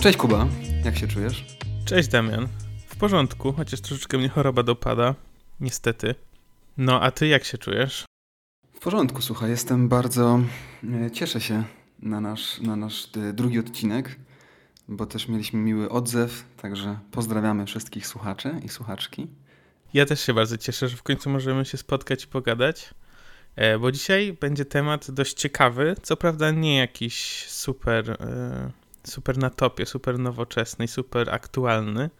No cześć Kuba, jak się czujesz? Cześć Damian, w porządku, chociaż troszeczkę mnie choroba dopada, niestety. No a ty jak się czujesz? W porządku, słuchaj, jestem bardzo... Cieszę się na nasz drugi odcinek, bo też mieliśmy miły odzew, także pozdrawiamy wszystkich słuchaczy i słuchaczki. Ja też się bardzo cieszę, że w końcu możemy się spotkać i pogadać, bo dzisiaj będzie temat dość ciekawy, co prawda nie jakiś super na topie, super nowoczesny, super aktualny,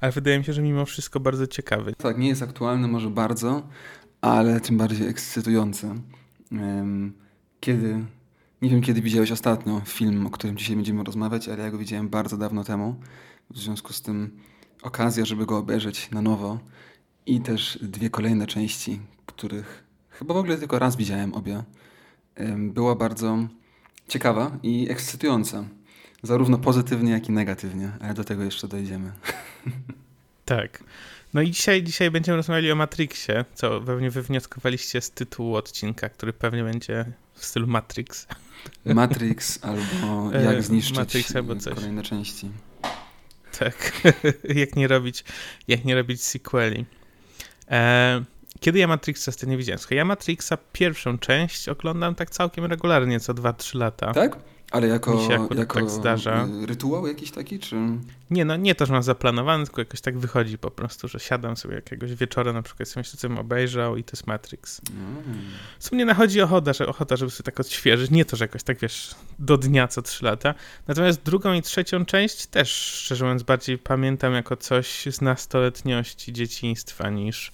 ale wydaje mi się, że mimo wszystko bardzo ciekawy. Tak, nie jest aktualny może bardzo, ale tym bardziej ekscytujący. Nie wiem kiedy widziałeś ostatnio film, o którym dzisiaj będziemy rozmawiać, ale ja go widziałem bardzo dawno temu, w związku z tym okazja, żeby go obejrzeć na nowo i też dwie kolejne części, których chyba w ogóle tylko raz widziałem obie, była bardzo ciekawa i ekscytująca. Zarówno pozytywnie, jak i negatywnie, ale do tego jeszcze dojdziemy. Tak. No i dzisiaj będziemy rozmawiali o Matrixie, co pewnie wywnioskowaliście z tytułu odcinka, który pewnie będzie w stylu Matrix. Matrix albo jak zniszczyć Matrix, albo coś. Kolejne części. Tak. jak nie robić sequeli. Kiedy ja Matrixa nie widziałem? Słuchaj, ja Matrixa pierwszą część oglądam tak całkiem regularnie, co 2-3 lata. Tak? Ale jako tak zdarza. Rytuał jakiś taki, czy? Nie, no nie to, że mam zaplanowane, tylko jakoś tak wychodzi po prostu, że siadam sobie jakiegoś wieczora, na przykład sobie coś obejrzał i to jest Matrix. Co mnie nachodzi ochota, żeby sobie tak odświeżyć. Nie to, że jakoś tak, wiesz, do dnia co 3 lata. Natomiast drugą i trzecią część też, szczerze mówiąc, bardziej pamiętam jako coś z nastoletniości, dzieciństwa niż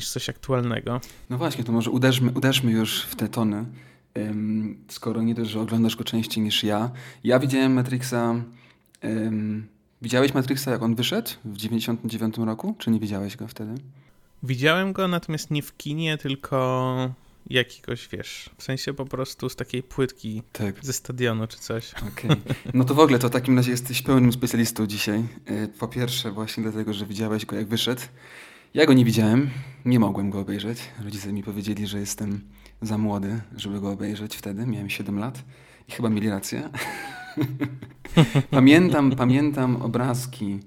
coś aktualnego. No właśnie, to może uderzmy już w te tony. Skoro nie dość, że oglądasz go częściej niż ja. Ja widziałem Matrixa... Widziałeś Matrixa, jak on wyszedł w 99 roku? Czy nie widziałeś go wtedy? Widziałem go, natomiast nie w kinie, tylko jakiegoś, wiesz, w sensie po prostu z takiej płytki, tak, ze stadionu czy coś. Okay. No to w ogóle to w takim razie jesteś pełnym specjalistą dzisiaj. Po pierwsze właśnie dlatego, że widziałeś go, jak wyszedł. Ja go nie widziałem, nie mogłem go obejrzeć. Rodzice mi powiedzieli, że jestem za młody, żeby go obejrzeć wtedy. Miałem 7 lat i chyba mieli rację. Pamiętam obrazki,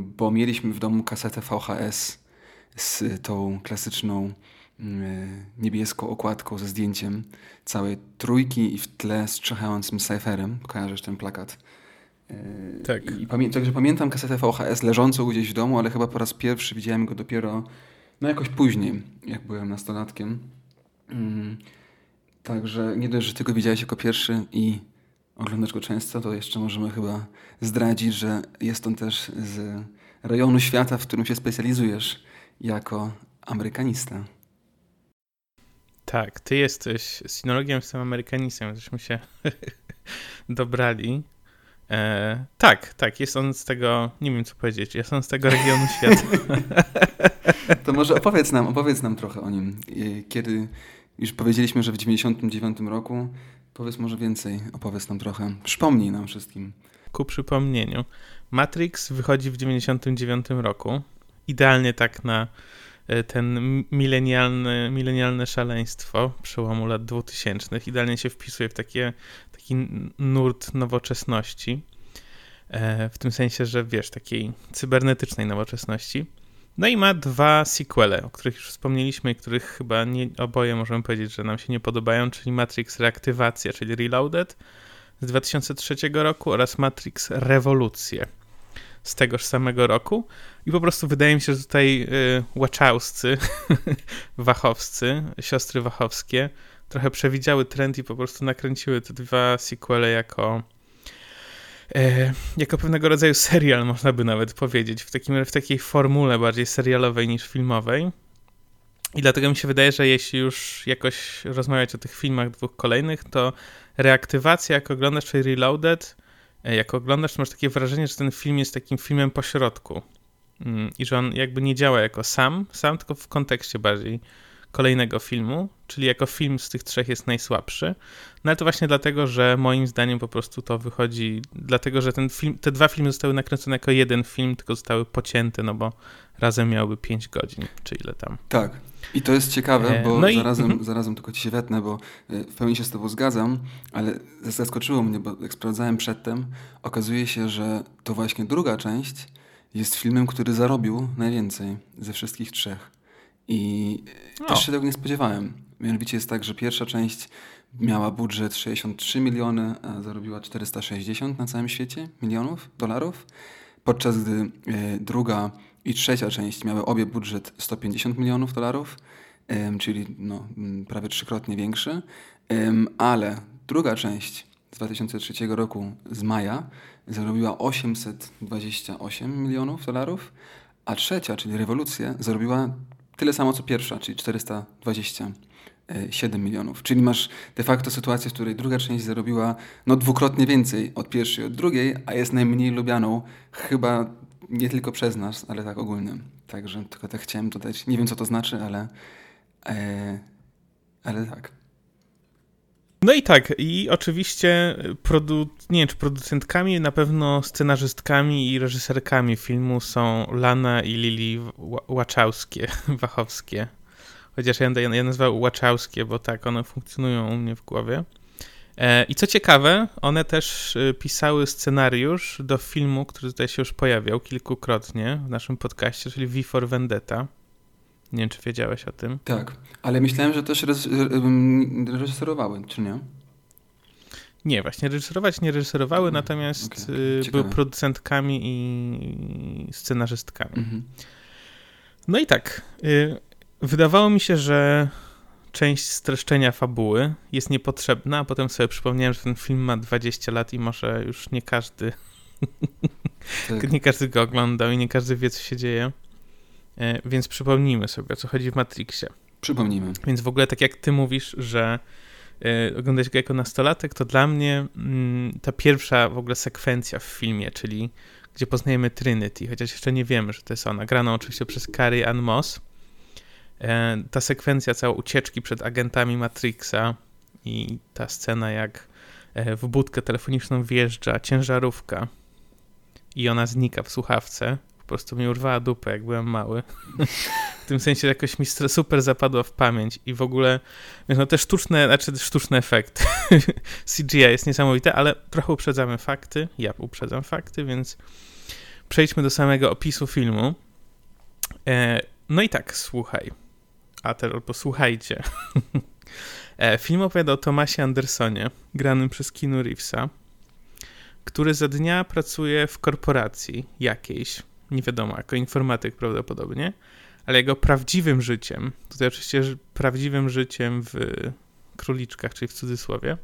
bo mieliśmy w domu kasetę VHS z tą klasyczną niebieską okładką ze zdjęciem całej trójki i w tle strzechającym Cypherem. Kojarzysz ten plakat? Tak. Także pamiętam kasetę VHS leżącą gdzieś w domu, ale chyba po raz pierwszy widziałem go dopiero jakoś później, jak byłem nastolatkiem. Także nie dość, że ty go widziałeś jako pierwszy i oglądasz go często, to jeszcze możemy chyba zdradzić, że jest on też z rejonu świata, w którym się specjalizujesz jako amerykanista. Tak, ty jesteś sinologiem, jestem amerykanistą, żeśmy się dobrali. Tak, jest on z tego, nie wiem co powiedzieć, jest on z tego regionu świata. To może opowiedz nam trochę o nim. Kiedy już powiedzieliśmy, że w 99 roku, powiedz może więcej, opowiedz nam trochę, przypomnij nam wszystkim. Ku przypomnieniu, Matrix wychodzi w 99 roku, idealnie tak na ten milenialne szaleństwo przełomu lat 2000. Idealnie się wpisuje w taki nurt nowoczesności. W tym sensie, że wiesz, takiej cybernetycznej nowoczesności. No i ma 2 sequele, o których już wspomnieliśmy i których chyba oboje możemy powiedzieć, że nam się nie podobają, czyli Matrix Reaktywacja, czyli Reloaded z 2003 roku oraz Matrix Rewolucje z tegoż samego roku. I po prostu wydaje mi się, że tutaj Wachowscy, Wachowscy, siostry Wachowskie trochę przewidziały trend i po prostu nakręciły te 2 sequele jako pewnego rodzaju serial, można by nawet powiedzieć, w takiej formule bardziej serialowej niż filmowej. I dlatego mi się wydaje, że jeśli już jakoś rozmawiać o tych filmach 2 kolejnych, to Reaktywacja, jak oglądasz, czyli Reloaded, jak oglądasz, to masz takie wrażenie, że ten film jest takim filmem pośrodku i że on jakby nie działa jako sam, tylko w kontekście bardziej kolejnego filmu, czyli jako film z tych trzech jest najsłabszy. No ale to właśnie dlatego, że moim zdaniem po prostu to wychodzi, dlatego, że ten film, te dwa filmy zostały nakręcone jako jeden film, tylko zostały pocięte, no bo razem miałyby 5 godzin, czy ile tam. Tak. I to jest ciekawe, bo no zarazem tylko ci się wetnę, bo w pełni się z tobą zgadzam, ale zaskoczyło mnie, bo jak sprawdzałem przedtem, okazuje się, że to właśnie druga część jest filmem, który zarobił najwięcej ze wszystkich trzech. I też się tego nie spodziewałem. Mianowicie jest tak, że pierwsza część miała budżet 63 miliony, a zarobiła 460 na całym świecie milionów dolarów, podczas gdy druga i trzecia część miały obie budżet 150 milionów dolarów, czyli no, prawie trzykrotnie większy, ale druga część z 2003 roku z maja zarobiła 828 milionów dolarów, a trzecia, czyli Rewolucja, zarobiła tyle samo co pierwsza, czyli 427 milionów. Czyli masz de facto sytuację, w której druga część zarobiła no, dwukrotnie więcej od pierwszej, od drugiej, a jest najmniej lubianą chyba nie tylko przez nas, ale tak ogólnie. Także tylko tak chciałem dodać. Nie wiem, co to znaczy, ale tak. No i tak. I oczywiście nie wiem, czy producentkami, na pewno scenarzystkami i reżyserkami filmu są Lana i Lili Wachowskie. Chociaż ja nazywam Wachowskie, bo tak one funkcjonują u mnie w głowie. I co ciekawe, one też pisały scenariusz do filmu, który tutaj się już pojawiał kilkukrotnie w naszym podcaście, czyli V for Vendetta. Nie wiem, czy wiedziałeś o tym. Tak, ale myślałem, że też reżyserowały, czy nie? Nie, właśnie nie reżyserowały, natomiast były producentkami i scenarzystkami. Mhm. No i tak, wydawało mi się, że część streszczenia fabuły jest niepotrzebna, a potem sobie przypomniałem, że ten film ma 20 lat i może już nie każdy tak. nie każdy go oglądał i nie każdy wie, co się dzieje. Więc przypomnijmy sobie, o co chodzi w Matrixie. Przypomnijmy. Więc w ogóle tak jak ty mówisz, że oglądałeś go jako nastolatek, to dla mnie ta pierwsza w ogóle sekwencja w filmie, czyli gdzie poznajemy Trinity, chociaż jeszcze nie wiemy, że to jest ona, grana oczywiście przez Carrie Ann Moss, ta sekwencja cała ucieczki przed agentami Matrixa i ta scena, jak w budkę telefoniczną wjeżdża ciężarówka i ona znika w słuchawce. Po prostu mi urwała dupę, jak byłem mały. W tym sensie jakoś mi super zapadła w pamięć i w ogóle no te sztuczny efekt CGI jest niesamowite, ale trochę uprzedzamy fakty. Ja uprzedzam fakty, więc przejdźmy do samego opisu filmu. No i tak, słuchaj. A teraz posłuchajcie. Film opowiada o Thomasie Andersonie, granym przez Keanu Reevesa, który za dnia pracuje w korporacji jakiejś, nie wiadomo, jako informatyk prawdopodobnie, ale jego prawdziwym życiem, tutaj oczywiście prawdziwym życiem w króliczkach, czyli w cudzysłowie,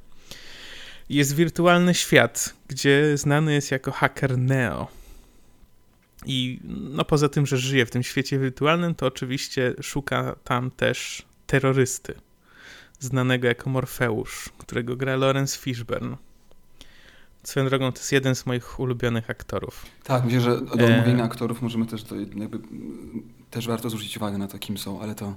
jest wirtualny świat, gdzie znany jest jako haker Neo. I no poza tym, że żyje w tym świecie wirtualnym, to oczywiście szuka tam też terrorysty, znanego jako Morfeusz, którego gra Lawrence Fishburne. Swoją drogą, to jest jeden z moich ulubionych aktorów. Tak, myślę, że do omówienia aktorów możemy też, to jakby, też warto zwrócić uwagę na to, kim są, ale to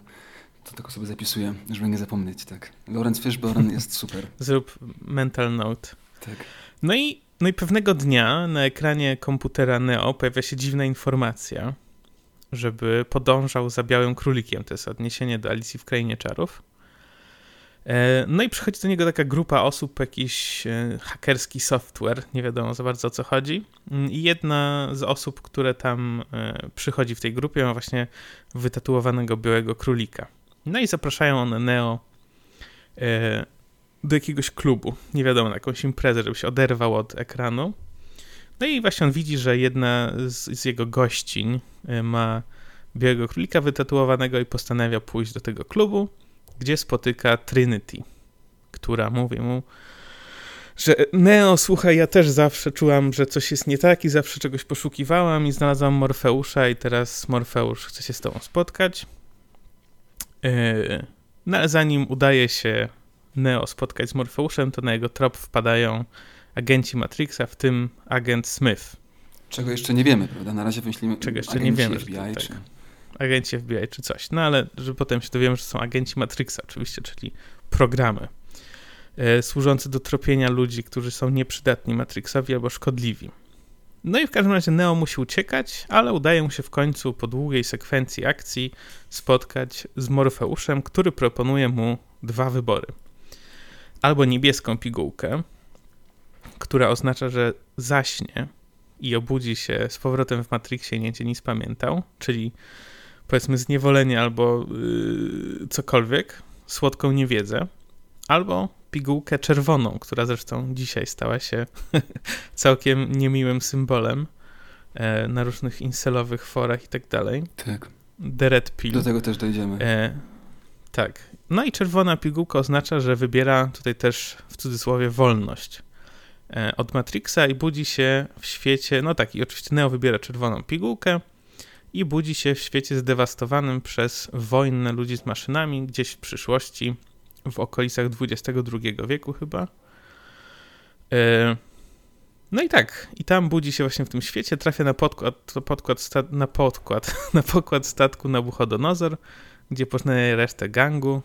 tylko sobie zapisuję, żeby nie zapomnieć, tak. Lawrence Fishburne jest super. Zrób mental note. Tak. No i pewnego dnia na ekranie komputera Neo pojawia się dziwna informacja, żeby podążał za białym królikiem. To jest odniesienie do Alicji w Krainie Czarów. No i przychodzi do niego taka grupa osób, jakiś hakerski software, nie wiadomo za bardzo o co chodzi. I jedna z osób, które tam przychodzi w tej grupie, ma właśnie wytatuowanego białego królika. No i zapraszają one Neo do jakiegoś klubu, nie wiadomo, na jakąś imprezę, żeby się oderwał od ekranu. No i właśnie on widzi, że jedna z jego gościń ma białego królika wytatuowanego i postanawia pójść do tego klubu, gdzie spotyka Trinity, która mówi mu, że Neo, słuchaj, ja też zawsze czułam, że coś jest nie tak i zawsze czegoś poszukiwałam i znalazłam Morfeusza i teraz Morfeusz chce się z tobą spotkać. No ale zanim udaje się Neo spotkać z Morfeuszem, to na jego trop wpadają agenci Matrixa, w tym agent Smith. Czego jeszcze nie wiemy, prawda? Na razie myślimy, czego jeszcze nie wiemy. FBI, tak. agenci FBI czy coś. No ale że potem się dowiemy, że są agenci Matrixa oczywiście, czyli programy służące do tropienia ludzi, którzy są nieprzydatni Matrixowi albo szkodliwi. No i w każdym razie Neo musi uciekać, ale udaje mu się w końcu po długiej sekwencji akcji spotkać z Morfeuszem, który proponuje mu dwa wybory. Albo niebieską pigułkę, która oznacza, że zaśnie i obudzi się z powrotem w Matrixie i nie będzie nic pamiętał, czyli powiedzmy zniewolenie albo cokolwiek, słodką niewiedzę, albo pigułkę czerwoną, która zresztą dzisiaj stała się całkiem niemiłym symbolem na różnych incelowych forach i tak dalej. Tak. The Red Pill. Do tego też dojdziemy. Tak. No i czerwona pigułka oznacza, że wybiera tutaj też w cudzysłowie wolność od Matrixa i budzi się w świecie, no tak, i oczywiście Neo wybiera czerwoną pigułkę i budzi się w świecie zdewastowanym przez wojnę ludzi z maszynami gdzieś w przyszłości, w okolicach XXII wieku chyba. No i tak, i tam budzi się właśnie w tym świecie, trafia na pokład statku Nabuchodonozor, gdzie poznaje resztę gangu,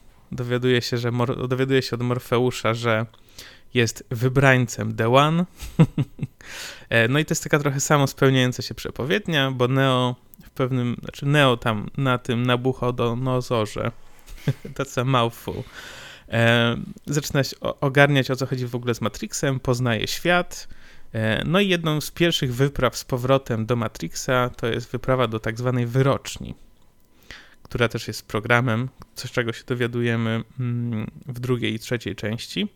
dowiaduje się od Morfeusza, że jest wybrańcem The One. No i to jest taka trochę samospełniająca się przepowiednia, bo Neo tam na tym Nabuchodonozorze, that's a mouthful, zaczyna się ogarniać, o co chodzi w ogóle z Matrixem, poznaje świat. No i jedną z pierwszych wypraw z powrotem do Matrixa to jest wyprawa do tak zwanej wyroczni, która też jest programem, z czego się dowiadujemy w drugiej i trzeciej części.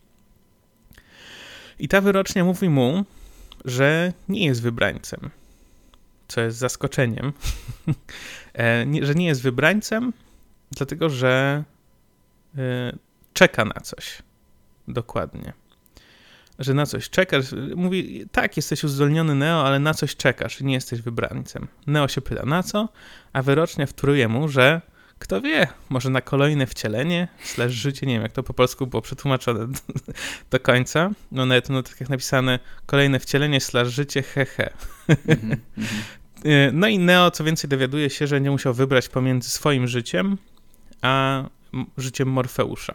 I ta wyrocznia mówi mu, że nie jest wybrańcem, co jest zaskoczeniem, że nie jest wybrańcem, dlatego że czeka na coś. Dokładnie. Że na coś czekasz. Mówi, tak, jesteś uzdolniony Neo, ale na coś czekasz i nie jesteś wybrańcem. Neo się pyta, na co? A wyrocznia wtóruje mu, że kto wie, może na kolejne wcielenie, / życie, nie wiem jak to po polsku było przetłumaczone do końca. No nawet no, tak jak napisane, kolejne wcielenie / życie, hehe. No i Neo, co więcej, dowiaduje się, że nie musiał wybrać pomiędzy swoim życiem a życiem Morfeusza.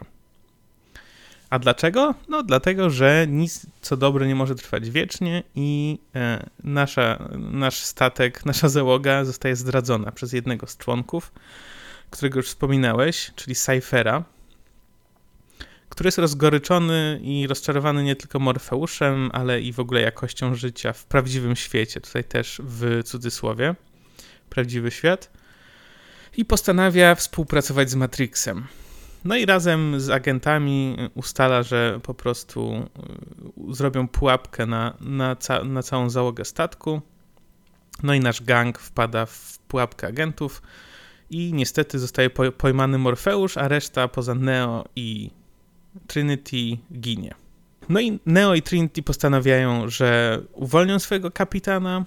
A dlaczego? No dlatego, że nic co dobre nie może trwać wiecznie i nasza załoga zostaje zdradzona przez jednego z członków, którego już wspominałeś, czyli Cyphera, który jest rozgoryczony i rozczarowany nie tylko Morfeuszem, ale i w ogóle jakością życia w prawdziwym świecie, tutaj też w cudzysłowie, prawdziwy świat, i postanawia współpracować z Matrixem. No i razem z agentami ustala, że po prostu zrobią pułapkę na całą załogę statku. No i nasz gang wpada w pułapkę agentów i niestety zostaje pojmany Morfeusz, a reszta poza Neo i Trinity ginie. No i Neo i Trinity postanawiają, że uwolnią swojego kapitana.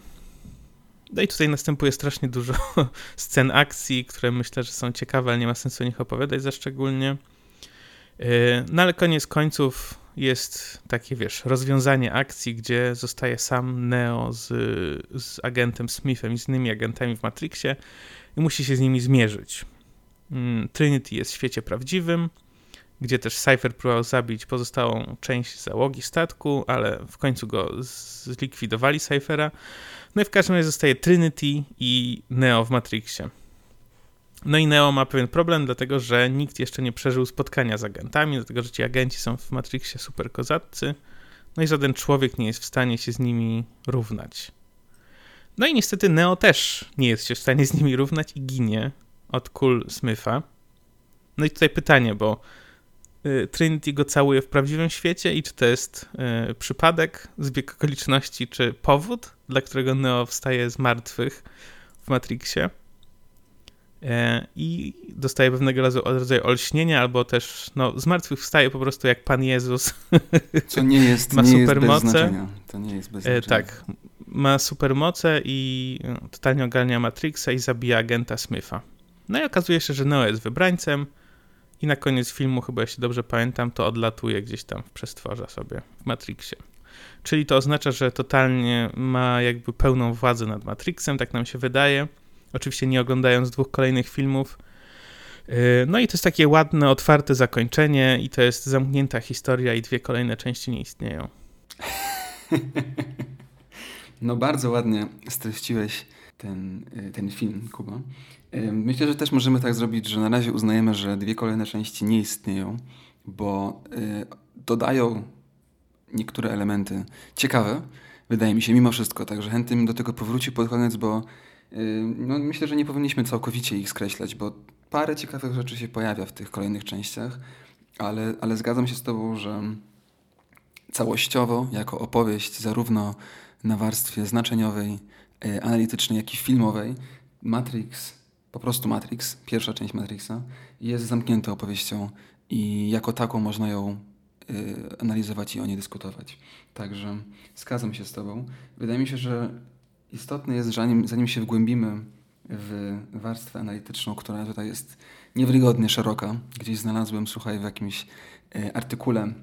No i tutaj następuje strasznie dużo scen akcji, które myślę, że są ciekawe, ale nie ma sensu o nich opowiadać za szczególnie. No ale koniec końców jest takie, wiesz, rozwiązanie akcji, gdzie zostaje sam Neo z agentem Smithem i z innymi agentami w Matrixie i musi się z nimi zmierzyć. Trinity jest w świecie prawdziwym, gdzie też Cypher próbował zabić pozostałą część załogi statku, ale w końcu go zlikwidowali, Cyphera. No i w każdym razie zostaje Trinity i Neo w Matrixie. No i Neo ma pewien problem, dlatego że nikt jeszcze nie przeżył spotkania z agentami, dlatego że ci agenci są w Matrixie super kozaccy, no i żaden człowiek nie jest w stanie się z nimi równać. No i niestety Neo też nie jest się w stanie z nimi równać i ginie od kul Smitha. No i tutaj pytanie, bo Trinity go całuje w prawdziwym świecie i czy to jest przypadek, zbieg okoliczności, czy powód, dla którego Neo wstaje z martwych w Matrixie i dostaje pewnego rodzaju olśnienia, albo też no, z martwych wstaje po prostu jak Pan Jezus. Co nie jest, ma nie supermoce. Jest bez znaczenia. To nie jest bez znaczenia. Tak, ma supermoce i totalnie ogarnia Matrixa i zabija agenta Smitha. No i okazuje się, że Neo jest wybrańcem. I na koniec filmu, chyba jeśli dobrze pamiętam, to odlatuje gdzieś tam w przestworza sobie w Matrixie. Czyli to oznacza, że totalnie ma jakby pełną władzę nad Matrixem, tak nam się wydaje. oczywiście nie oglądając dwóch kolejnych filmów. No i to jest takie ładne, otwarte zakończenie i to jest zamknięta historia i dwie kolejne części nie istnieją. No bardzo ładnie streściłeś ten film, Kuba. Myślę, że też możemy tak zrobić, że na razie uznajemy, że dwie kolejne części nie istnieją, bo dodają niektóre elementy ciekawe, wydaje mi się, mimo wszystko. Także chętnie bym do tego powrócił pod koniec, bo no, myślę, że nie powinniśmy całkowicie ich skreślać, bo parę ciekawych rzeczy się pojawia w tych kolejnych częściach, ale zgadzam się z tobą, że całościowo, jako opowieść, zarówno na warstwie znaczeniowej, analitycznej, jak i filmowej, Matrix, pierwsza część Matrixa, jest zamknięta opowieścią i jako taką można ją analizować i o niej dyskutować. Także zgadzam się z tobą. Wydaje mi się, że istotne jest, że zanim się wgłębimy w warstwę analityczną, która tutaj jest niewiarygodnie szeroka. Gdzieś znalazłem, słuchaj, w jakimś artykule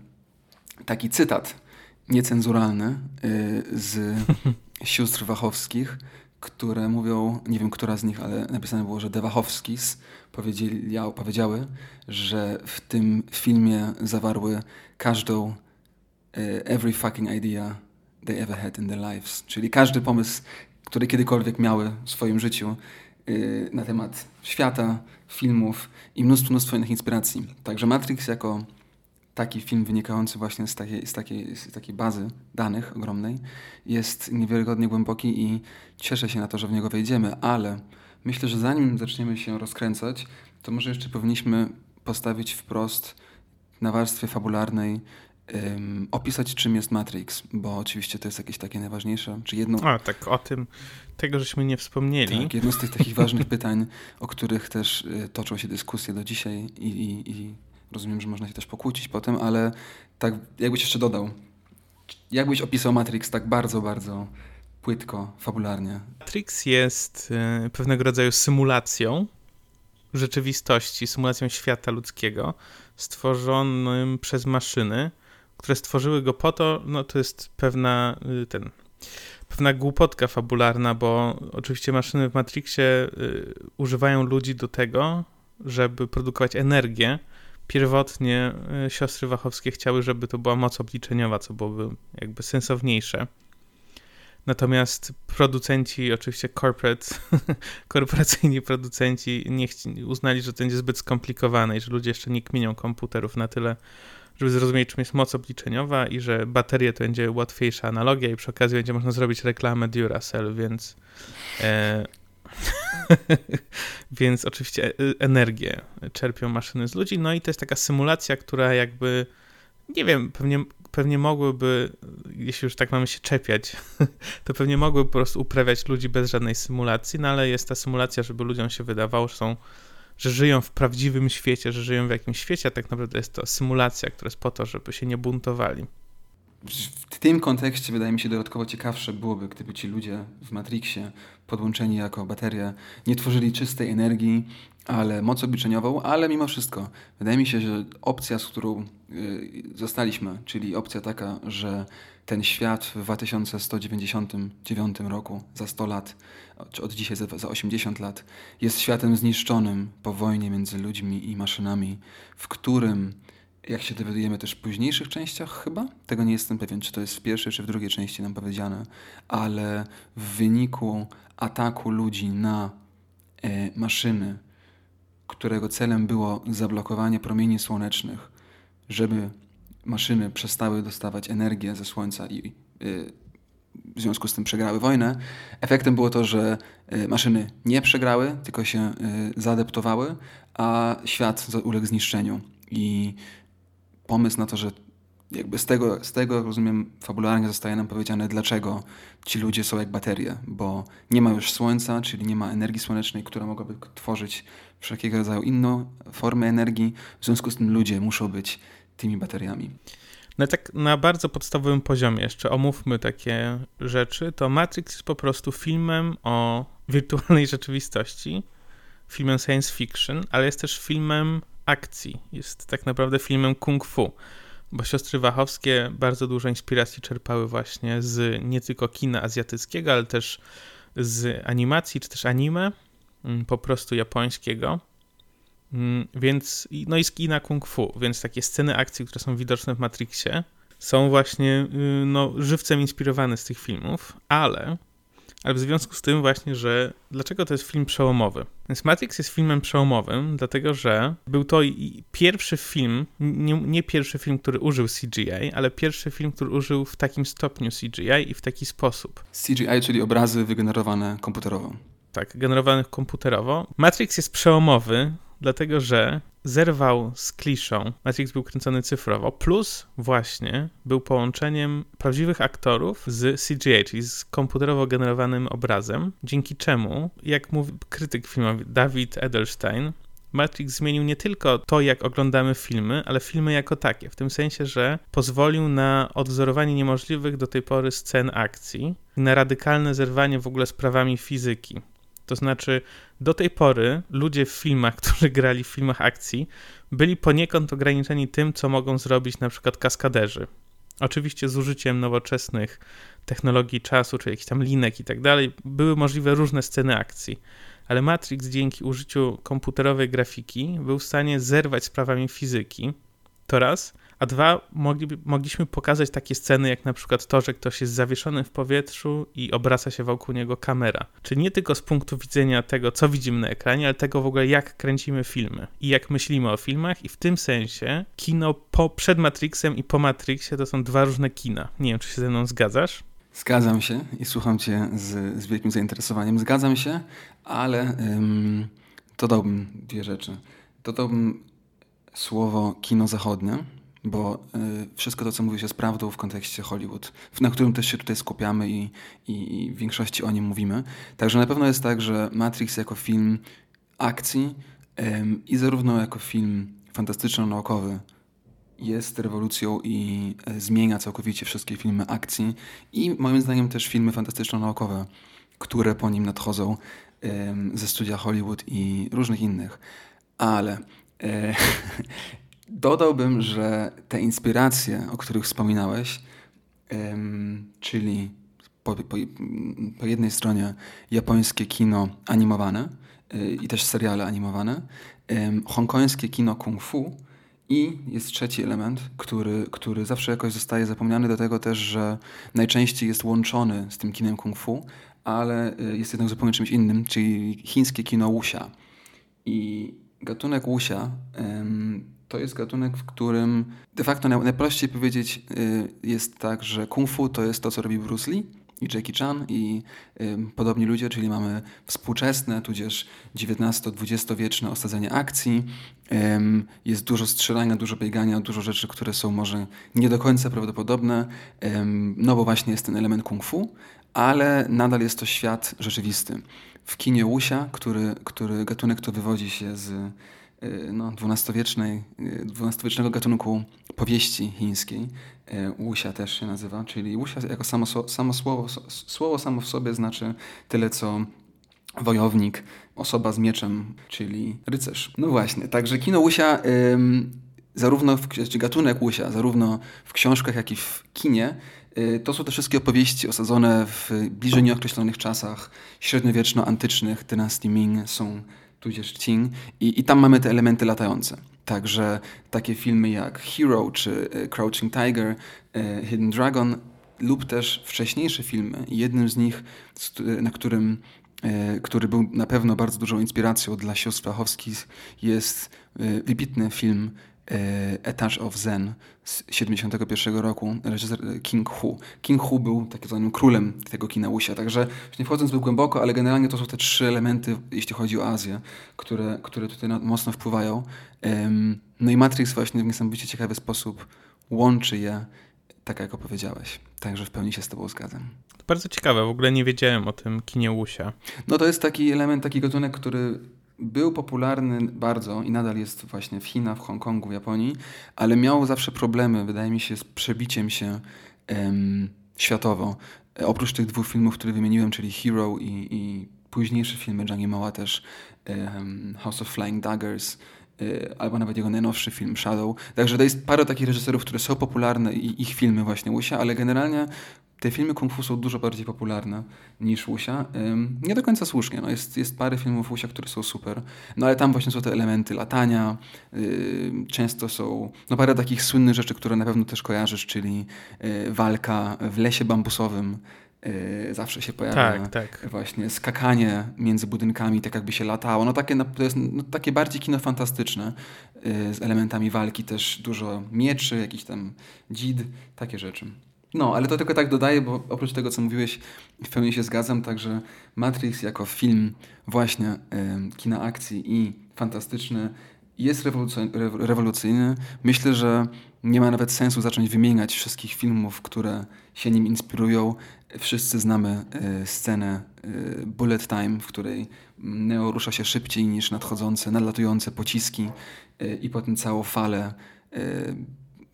taki cytat niecenzuralny z sióstr Wachowskich, które mówią, nie wiem, która z nich, ale napisane było, że The Wachowskis powiedziały, że w tym filmie zawarły każdą every fucking idea they ever had in their lives. Czyli każdy pomysł, które kiedykolwiek miały w swoim życiu na temat świata, filmów i mnóstwo innych inspiracji. Także Matrix jako taki film wynikający właśnie z takiej bazy danych ogromnej jest niewiarygodnie głęboki i cieszę się na to, że w niego wejdziemy, ale myślę, że zanim zaczniemy się rozkręcać, to może jeszcze powinniśmy postawić wprost na warstwie fabularnej opisać, czym jest Matrix, bo oczywiście to jest jakieś takie najważniejsze, czy jedno... tak, o tym, tego żeśmy nie wspomnieli. Tak, jedno z tych takich ważnych pytań, o których też toczą się dyskusje do dzisiaj i rozumiem, że można się też pokłócić potem, ale tak jakbyś jeszcze dodał, jakbyś opisał Matrix tak bardzo, bardzo płytko, fabularnie? Matrix jest pewnego rodzaju symulacją rzeczywistości, symulacją świata ludzkiego stworzonym przez maszyny, które stworzyły go po to, no to jest pewna głupotka fabularna, bo oczywiście maszyny w Matrixie używają ludzi do tego, żeby produkować energię. Pierwotnie siostry Wachowskie chciały, żeby to była moc obliczeniowa, co byłoby jakby sensowniejsze. Natomiast producenci, oczywiście korporacyjni producenci uznali, że to będzie zbyt skomplikowane i że ludzie jeszcze nie kminią komputerów na tyle, żeby zrozumieć, czym jest moc obliczeniowa i że baterie to będzie łatwiejsza analogia i przy okazji będzie można zrobić reklamę Duracell, więc więc oczywiście energię czerpią maszyny z ludzi. No i to jest taka symulacja, która jakby, nie wiem, pewnie mogłyby, jeśli już tak mamy się czepiać, to pewnie mogłyby po prostu uprawiać ludzi bez żadnej symulacji, no ale jest ta symulacja, żeby ludziom się wydawało, że żyją w prawdziwym świecie, że żyją w jakimś świecie, a tak naprawdę jest to symulacja, która jest po to, żeby się nie buntowali. W tym kontekście wydaje mi się dodatkowo ciekawsze byłoby, gdyby ci ludzie w Matrixie podłączeni jako baterie nie tworzyli czystej energii, ale moc obliczeniową, ale mimo wszystko. Wydaje mi się, że opcja, z którą zostaliśmy, czyli opcja taka, że ten świat w 2199 roku, za 100 lat, czy od dzisiaj za 80 lat, jest światem zniszczonym po wojnie między ludźmi i maszynami, w którym, jak się dowiadujemy też w późniejszych częściach chyba, tego nie jestem pewien, czy to jest w pierwszej, czy w drugiej części nam powiedziane, ale w wyniku ataku ludzi na maszyny, którego celem było zablokowanie promieni słonecznych, żeby maszyny przestały dostawać energię ze słońca i w związku z tym przegrały wojnę. Efektem było to, że maszyny nie przegrały, tylko się zaadaptowały, a świat uległ zniszczeniu. I pomysł na to, że jakby z tego rozumiem, fabularnie zostaje nam powiedziane, dlaczego ci ludzie są jak baterie, bo nie ma już słońca, czyli nie ma energii słonecznej, która mogłaby tworzyć wszelkiego rodzaju inną formę energii. W związku z tym ludzie muszą być tymi bateriami. No tak na bardzo podstawowym poziomie jeszcze omówmy takie rzeczy, to Matrix jest po prostu filmem o wirtualnej rzeczywistości, filmem science fiction, ale jest też filmem akcji. Jest tak naprawdę filmem kung fu, bo siostry Wachowskie bardzo dużo inspiracji czerpały właśnie z nie tylko kina azjatyckiego, ale też z animacji, czy też anime. po prostu japońskiego. Więc, no i z kina kung fu, więc takie sceny akcji, które są widoczne w Matrixie, są właśnie no, żywcem inspirowane z tych filmów, ale w związku z tym właśnie, że dlaczego to jest film przełomowy? Więc Matrix jest filmem przełomowym, dlatego że był to i pierwszy film, nie pierwszy film, który użył CGI, ale pierwszy film, który użył w takim stopniu CGI i w taki sposób. CGI, czyli obrazy wygenerowane komputerowo. Tak, generowanych komputerowo. Matrix jest przełomowy, dlatego że zerwał z kliszą. Matrix był kręcony cyfrowo, plus właśnie był połączeniem prawdziwych aktorów z CGI, czyli z komputerowo generowanym obrazem, dzięki czemu, jak mówi krytyk filmowy David Edelstein, Matrix zmienił nie tylko to, jak oglądamy filmy, ale filmy jako takie, w tym sensie, że pozwolił na odwzorowanie niemożliwych do tej pory scen akcji i na radykalne zerwanie w ogóle z prawami fizyki. To znaczy, do tej pory ludzie w filmach, którzy grali w filmach akcji, byli poniekąd ograniczeni tym, co mogą zrobić na przykład kaskaderzy. Oczywiście z użyciem nowoczesnych technologii czasu, czy jakichś tam linek i tak dalej, były możliwe różne sceny akcji. Ale Matrix dzięki użyciu komputerowej grafiki był w stanie zerwać z prawami fizyki, to raz, a dwa, mogliśmy pokazać takie sceny jak na przykład to, że ktoś jest zawieszony w powietrzu i obraca się wokół niego kamera. Czyli nie tylko z punktu widzenia tego, co widzimy na ekranie, ale tego w ogóle, jak kręcimy filmy i jak myślimy o filmach, i w tym sensie kino przed Matrixem i po Matrixie to są dwa różne kina. Nie wiem, czy się ze mną zgadzasz? Zgadzam się i słucham cię z wielkim zainteresowaniem. Zgadzam się, ale dodałbym dwie rzeczy. Dodałbym słowo kino zachodnie, bo wszystko to, co mówi się, jest prawdą w kontekście Hollywood, na którym też się tutaj skupiamy i w większości o nim mówimy. Także na pewno jest tak, że Matrix jako film akcji i zarówno jako film fantastyczno-naukowy jest rewolucją i zmienia całkowicie wszystkie filmy akcji i moim zdaniem też filmy fantastyczno-naukowe, które po nim nadchodzą ze studia Hollywood i różnych innych. Ale dodałbym, że te inspiracje, o których wspominałeś, czyli po jednej stronie japońskie kino animowane i też seriale animowane, hongkońskie kino kung fu i jest trzeci element, który zawsze jakoś zostaje zapomniany, do tego też, że najczęściej jest łączony z tym kinem kung fu, ale jest jednak zupełnie czymś innym, czyli chińskie kino wuxia. I gatunek wuxia to jest gatunek, w którym de facto najprościej powiedzieć jest tak, że kung fu to jest to, co robi Bruce Lee i Jackie Chan i podobni ludzie, czyli mamy współczesne, tudzież XIX-XX-wieczne osadzenie akcji. Jest dużo strzelania, dużo biegania, dużo rzeczy, które są może nie do końca prawdopodobne, no bo właśnie jest ten element kung fu, ale nadal jest to świat rzeczywisty. W kinie wuxia, który gatunek to wywodzi się z XII-wiecznego gatunku powieści chińskiej. Wuxia też się nazywa, czyli wuxia jako słowo samo w sobie znaczy tyle, co wojownik, osoba z mieczem, czyli rycerz. No właśnie, także kino wuxia, gatunek wuxia, zarówno w książkach, jak i w kinie, to są te wszystkie opowieści osadzone w bliżej nieokreślonych czasach, średniowieczno-antycznych, dynastii Ming, Song, tudzież Qing, i tam mamy te elementy latające. Także takie filmy jak Hero czy Crouching Tiger, Hidden Dragon lub też wcześniejsze filmy. Jednym z nich, który był na pewno bardzo dużą inspiracją dla sióstr Wachowskich, jest wybitny film A Touch of Zen z 1971 roku, reżyser King Hu. King Hu był tak zwanym królem tego kina wuxia, także nie wchodząc zbyt głęboko, ale generalnie to są te trzy elementy, jeśli chodzi o Azję, które tutaj mocno wpływają. No i Matrix właśnie w niesamowicie ciekawy sposób łączy je, tak jak opowiedziałeś. Także w pełni się z tobą zgadzam. To bardzo ciekawe, w ogóle nie wiedziałem o tym kinie wuxia. No to jest taki element, taki gatunek, który był popularny bardzo i nadal jest właśnie w Chinach, w Hongkongu, w Japonii, ale miał zawsze problemy, wydaje mi się, z przebiciem się światowo. Oprócz tych dwóch filmów, które wymieniłem, czyli Hero i późniejsze filmy Johnny Mnemonic, też House of Flying Daggers, albo nawet jego najnowszy film Shadow. Także to jest parę takich reżyserów, które są popularne i ich filmy właśnie wuxia, ale generalnie te filmy kung fu są dużo bardziej popularne niż Wuxia. Nie do końca słusznie. No jest parę filmów Wuxia, które są super. No ale tam właśnie są te elementy latania. Często są parę takich słynnych rzeczy, które na pewno też kojarzysz, czyli walka w lesie bambusowym. Zawsze się pojawia właśnie skakanie między budynkami, tak jakby się latało. Takie bardziej kino fantastyczne z elementami walki, też dużo mieczy, jakiś tam dzid, takie rzeczy. No, ale to tylko tak dodaję, bo oprócz tego, co mówiłeś, w pełni się zgadzam, także Matrix jako film właśnie kina akcji i fantastyczny jest rewolucyjny. Myślę, że nie ma nawet sensu zacząć wymieniać wszystkich filmów, które się nim inspirują. Wszyscy znamy scenę Bullet Time, w której Neo rusza się szybciej niż nadlatujące pociski i potem całą falę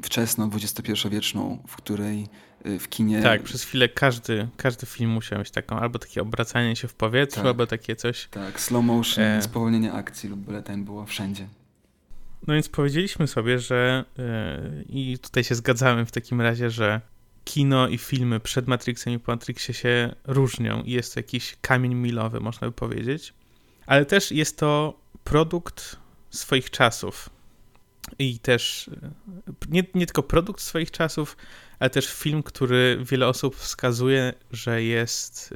wczesną, XXI-wieczną, w której w kinie... Tak, przez chwilę każdy film musiał mieć taką, albo takie obracanie się w powietrzu, albo takie coś... Tak, slow motion, spowolnienie akcji lub Bullet Time było wszędzie. No więc powiedzieliśmy sobie, że i tutaj się zgadzamy w takim razie, że kino i filmy przed Matrixem i po Matrixie się różnią i jest to jakiś kamień milowy, można by powiedzieć, ale też jest to produkt swoich czasów i też nie tylko produkt swoich czasów, ale też film, który wiele osób wskazuje, że jest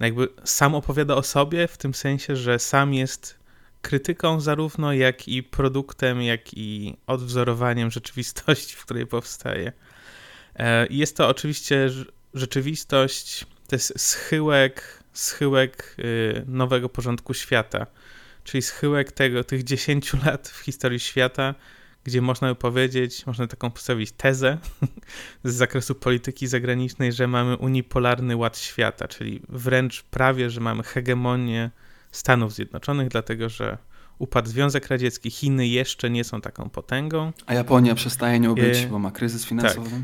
jakby sam opowiada o sobie, w tym sensie, że sam jest krytyką zarówno jak i produktem, jak i odwzorowaniem rzeczywistości, w której powstaje. Jest to oczywiście rzeczywistość, to jest schyłek nowego porządku świata, czyli schyłek tych 10 lat w historii świata, gdzie można by powiedzieć, można taką postawić tezę z zakresu polityki zagranicznej, że mamy unipolarny ład świata, czyli wręcz prawie, że mamy hegemonię Stanów Zjednoczonych, dlatego że upadł Związek Radziecki, Chiny jeszcze nie są taką potęgą. A Japonia przestaje nią być, bo ma kryzys finansowy. Tak.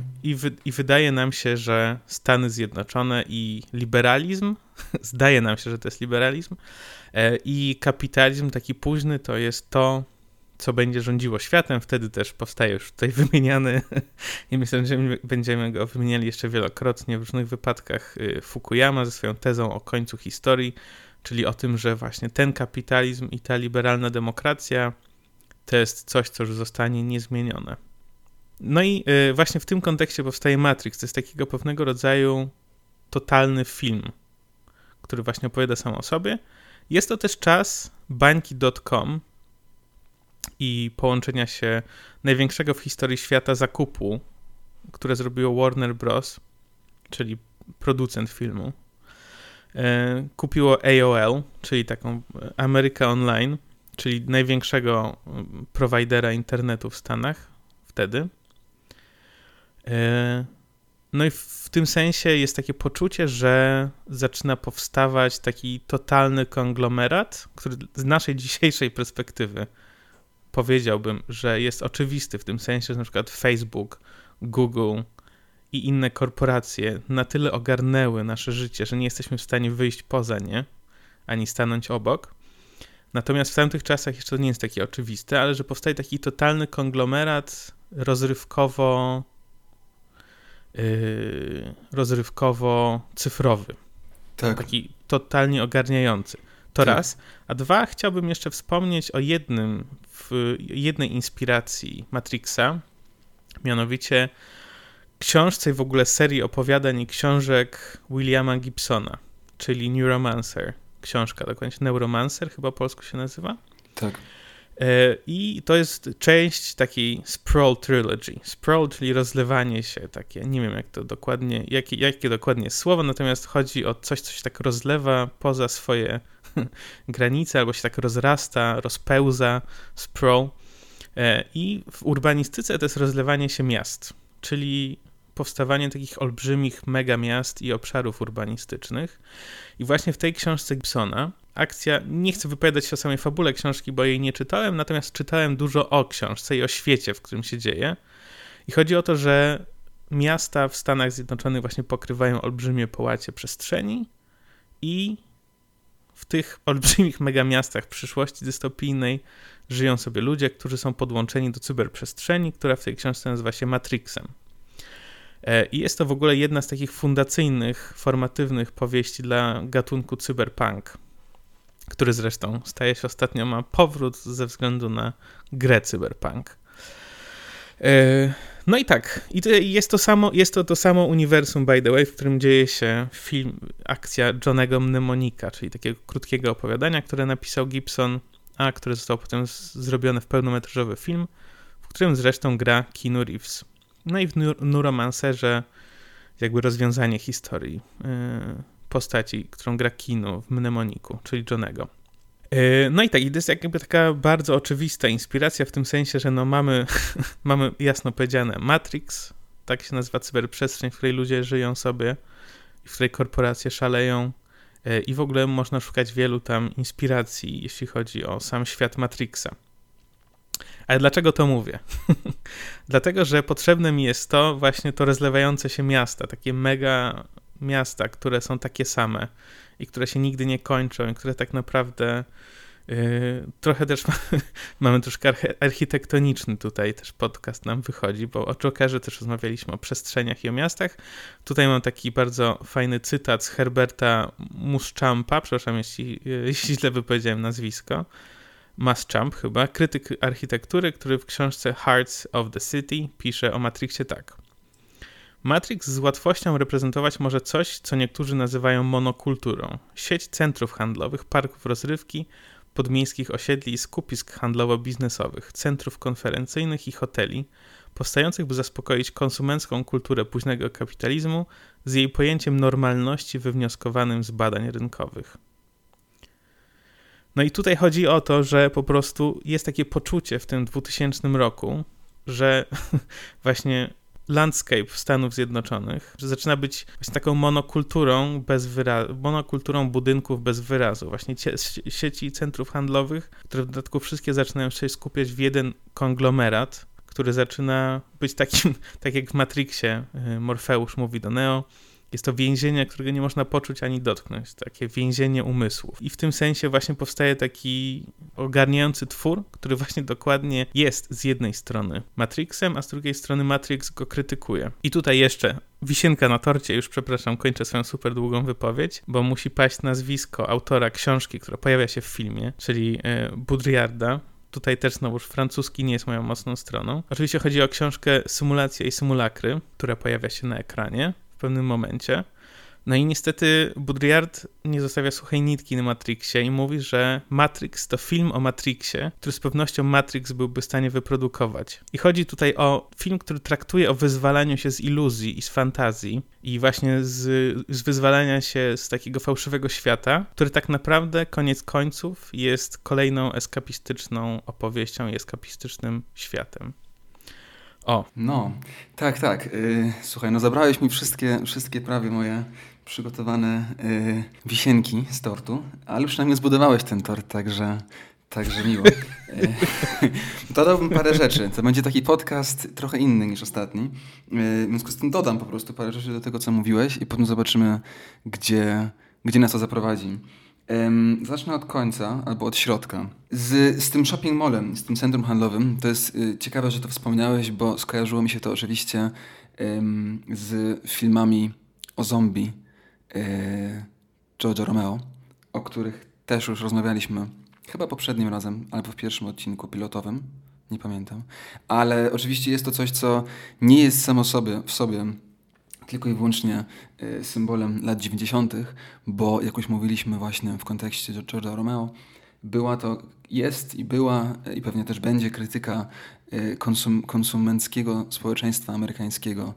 I wydaje nam się, że Stany Zjednoczone i liberalizm, zdaje nam się, że to jest liberalizm, i kapitalizm taki późny to jest to, co będzie rządziło światem. Wtedy też powstaje już tutaj wymieniany, i myślę, że będziemy go wymieniali jeszcze wielokrotnie w różnych wypadkach, Fukuyama ze swoją tezą o końcu historii, czyli o tym, że właśnie ten kapitalizm i ta liberalna demokracja to jest coś, co już zostanie niezmienione. No i właśnie w tym kontekście powstaje Matrix. To jest takiego pewnego rodzaju totalny film, który właśnie opowiada sam o sobie. Jest to też czas bańki.com i połączenia się największego w historii świata zakupu, które zrobiło Warner Bros., czyli producent filmu. Kupiło AOL, czyli taką Amerykę Online, czyli największego prowajdera internetu w Stanach wtedy. No i w tym sensie jest takie poczucie, że zaczyna powstawać taki totalny konglomerat, który z naszej dzisiejszej perspektywy powiedziałbym, że jest oczywisty w tym sensie, że na przykład Facebook, Google i inne korporacje na tyle ogarnęły nasze życie, że nie jesteśmy w stanie wyjść poza nie, ani stanąć obok. Natomiast w tamtych czasach jeszcze to nie jest takie oczywiste, ale że powstaje taki totalny konglomerat rozrywkowo-cyfrowy. Tak. Taki totalnie ogarniający. To raz. A dwa, chciałbym jeszcze wspomnieć o jednej inspiracji Matrixa, mianowicie książce i w ogóle serii opowiadań i książek Williama Gibsona, czyli Neuromancer. Książka dokładnie, Neuromancer chyba po polsku się nazywa. Tak. I to jest część takiej Sprawl Trilogy. Sprawl, czyli rozlewanie się takie, nie wiem jak to dokładnie, jakie dokładnie jest słowo, natomiast chodzi o coś, co się tak rozlewa poza swoje granice, albo się tak rozrasta, rozpełza, sprawl. I w urbanistyce to jest rozlewanie się miast, czyli powstawanie takich olbrzymich megamiast i obszarów urbanistycznych. I właśnie w tej książce Gibsona akcja, nie chcę wypowiadać się o samej fabule książki, bo jej nie czytałem, natomiast czytałem dużo o książce i o świecie, w którym się dzieje. I chodzi o to, że miasta w Stanach Zjednoczonych właśnie pokrywają olbrzymie połacie przestrzeni i w tych olbrzymich megamiastach przyszłości dystopijnej żyją sobie ludzie, którzy są podłączeni do cyberprzestrzeni, która w tej książce nazywa się Matrixem. I jest to w ogóle jedna z takich fundacyjnych, formatywnych powieści dla gatunku cyberpunk, który zresztą staje się ostatnio, ma powrót ze względu na grę cyberpunk. No i tak, i jest to samo uniwersum, by the way, w którym dzieje się film, akcja Johnny'ego Mnemonika, czyli takiego krótkiego opowiadania, które napisał Gibson, a które zostało potem zrobione w pełnometrażowy film, w którym zresztą gra Keanu Reeves. No i w Neuromancerze jakby rozwiązanie historii postaci, którą gra Keanu w Mnemoniku, czyli Johnny'ego. No i tak, i to jest jakby taka bardzo oczywista inspiracja w tym sensie, że no mamy jasno powiedziane Matrix, tak się nazywa cyberprzestrzeń, w której ludzie żyją sobie i w której korporacje szaleją i w ogóle można szukać wielu tam inspiracji, jeśli chodzi o sam świat Matrixa. Ale dlaczego to mówię? Dlatego, że potrzebne mi jest to właśnie to rozlewające się miasta, takie mega miasta, które są takie same i które się nigdy nie kończą i które tak naprawdę trochę też mamy troszkę architektoniczny tutaj też podcast nam wychodzi, bo o Jokerze też rozmawialiśmy o przestrzeniach i o miastach. Tutaj mam taki bardzo fajny cytat z Herberta Muschampa, przepraszam jeśli źle wypowiedziałem nazwisko, Muschamp chyba, krytyk architektury, który w książce Hearts of the City pisze o Matrixie tak. Matrix z łatwością reprezentować może coś, co niektórzy nazywają monokulturą. Sieć centrów handlowych, parków rozrywki, podmiejskich osiedli i skupisk handlowo-biznesowych, centrów konferencyjnych i hoteli, powstających by zaspokoić konsumencką kulturę późnego kapitalizmu z jej pojęciem normalności wywnioskowanym z badań rynkowych. No i tutaj chodzi o to, że po prostu jest takie poczucie w tym 2000 roku, że właśnie landscape Stanów Zjednoczonych, że zaczyna być właśnie taką monokulturą, monokulturą budynków bez wyrazu, właśnie sieci centrów handlowych, które w dodatku wszystkie zaczynają się skupiać w jeden konglomerat, który zaczyna być takim, tak jak w Matrixie Morfeusz mówi do Neo, jest to więzienie, którego nie można poczuć ani dotknąć, takie więzienie umysłów. I w tym sensie właśnie powstaje taki ogarniający twór, który właśnie dokładnie jest z jednej strony Matrixem, a z drugiej strony Matrix go krytykuje. I tutaj jeszcze wisienka na torcie, już przepraszam, kończę swoją super długą wypowiedź, bo musi paść nazwisko autora książki, która pojawia się w filmie, czyli Baudrillarda. Tutaj też znowuż francuski nie jest moją mocną stroną. Oczywiście chodzi o książkę Symulacje i symulakry, która pojawia się na ekranie w pewnym momencie. No i niestety Baudrillard nie zostawia suchej nitki na Matrixie i mówi, że Matrix to film o Matrixie, który z pewnością Matrix byłby w stanie wyprodukować. I chodzi tutaj o film, który traktuje o wyzwalaniu się z iluzji i z fantazji i właśnie z wyzwalania się z takiego fałszywego świata, który tak naprawdę koniec końców jest kolejną eskapistyczną opowieścią i eskapistycznym światem. O. No, tak. Słuchaj, no zabrałeś mi wszystkie prawie moje przygotowane wisienki z tortu, ale przynajmniej zbudowałeś ten tort, także miło. Dodałbym parę rzeczy. To będzie taki podcast trochę inny niż ostatni. W związku z tym dodam po prostu parę rzeczy do tego, co mówiłeś i potem zobaczymy, gdzie nas to zaprowadzi. Zacznę od końca, albo od środka. Z tym shopping mallem, z tym centrum handlowym, to jest ciekawe, że to wspomniałeś, bo skojarzyło mi się to oczywiście z filmami o zombie George'a Romero, o których też już rozmawialiśmy chyba poprzednim razem, albo w pierwszym odcinku pilotowym, nie pamiętam. Ale oczywiście jest to coś, co nie jest samo w sobie tylko i wyłącznie symbolem lat 90., bo jak już mówiliśmy właśnie w kontekście George'a Romero, była i pewnie też będzie krytyka konsumenckiego społeczeństwa amerykańskiego,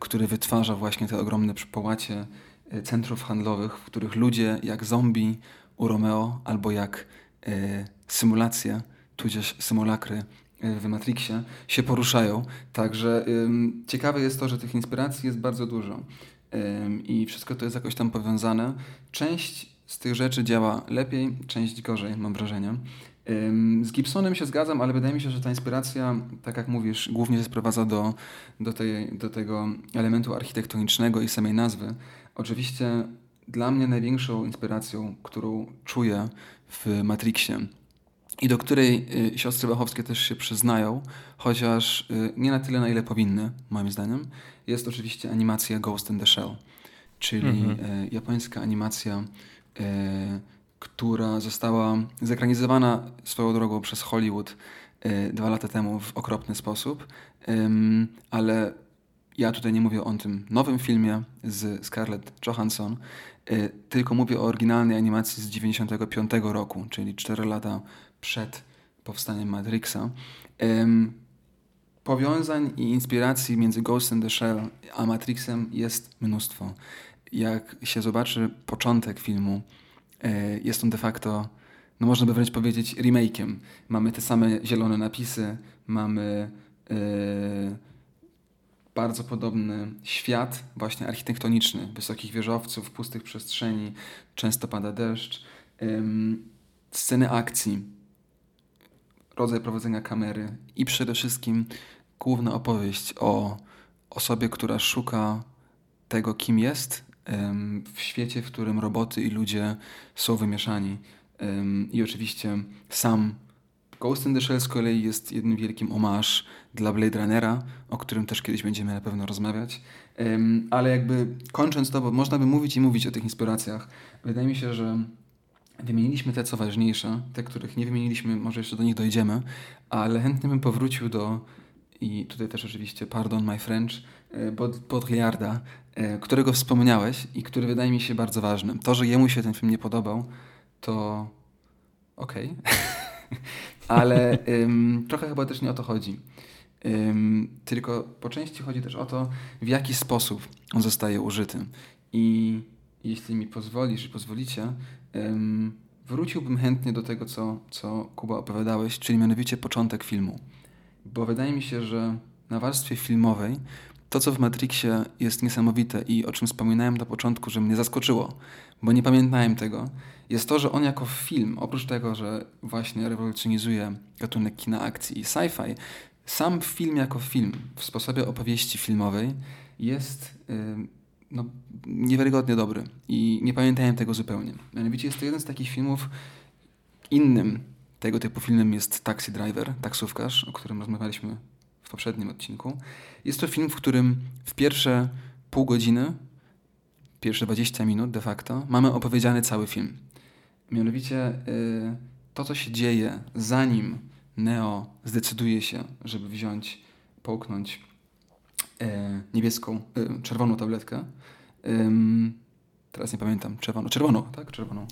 które wytwarza właśnie te ogromne połacie centrów handlowych, w których ludzie jak zombie u Romeo albo jak symulacje, tudzież symulakry w Matrixie się poruszają. Także ciekawe jest to, że tych inspiracji jest bardzo dużo i wszystko to jest jakoś tam powiązane. Część z tych rzeczy działa lepiej, część gorzej, mam wrażenie. Z Gibsonem się zgadzam, ale wydaje mi się, że ta inspiracja, tak jak mówisz, głównie się sprowadza do tego elementu architektonicznego i samej nazwy. Oczywiście dla mnie największą inspiracją, którą czuję w Matrixie, i do której siostry Wachowskie też się przyznają, chociaż nie na tyle, na ile powinny, moim zdaniem, jest oczywiście animacja Ghost in the Shell, czyli japońska animacja, która została zekranizowana swoją drogą przez Hollywood 2 lata temu w okropny sposób, ale ja tutaj nie mówię o tym nowym filmie z Scarlett Johansson, tylko mówię o oryginalnej animacji z 95 roku, czyli 4 lata przed powstaniem Matrixa. Powiązań i inspiracji między Ghost in the Shell a Matrixem jest mnóstwo. Jak się zobaczy początek filmu, jest on de facto, no można by wręcz powiedzieć, remake'iem. Mamy te same zielone napisy, mamy bardzo podobny świat, właśnie architektoniczny, wysokich wieżowców, pustych przestrzeni, często pada deszcz, sceny akcji, rodzaj prowadzenia kamery i przede wszystkim główna opowieść o osobie, która szuka tego, kim jest, w świecie, w którym roboty i ludzie są wymieszani. I oczywiście sam Ghost in the Shell z kolei jest jednym wielkim hommage dla Blade Runnera, o którym też kiedyś będziemy na pewno rozmawiać. Ale jakby kończąc to, bo można by mówić i mówić o tych inspiracjach, wydaje mi się, że wymieniliśmy te, co ważniejsze, te, których nie wymieniliśmy, może jeszcze do nich dojdziemy, ale chętnie bym powrócił do, i tutaj też oczywiście pardon my French, Baudrillarda, którego wspomniałeś i który wydaje mi się bardzo ważnym. To, że jemu się ten film nie podobał, to okej. Ale trochę chyba też nie o to chodzi. Tylko po części chodzi też o to, w jaki sposób on zostaje użyty. I jeśli mi pozwolisz i pozwolicie, wróciłbym chętnie do tego, co Kuba opowiadałeś, czyli mianowicie początek filmu. Bo wydaje mi się, że na warstwie filmowej to, co w Matrixie jest niesamowite i o czym wspominałem na początku, że mnie zaskoczyło, bo nie pamiętałem tego, jest to, że on jako film, oprócz tego, że właśnie rewolucjonizuje gatunek kina akcji i sci-fi, sam film jako film w sposobie opowieści filmowej jest niewiarygodnie dobry i nie pamiętałem tego zupełnie. Mianowicie jest to jeden z takich filmów, innym tego typu filmem jest Taxi Driver, taksówkarz, o którym rozmawialiśmy w poprzednim odcinku. Jest to film, w którym w pierwsze pół godziny, pierwsze 20 minut de facto, mamy opowiedziany cały film. Mianowicie to, co się dzieje, zanim Neo zdecyduje się, żeby połknąć czerwoną tabletkę. Teraz nie pamiętam,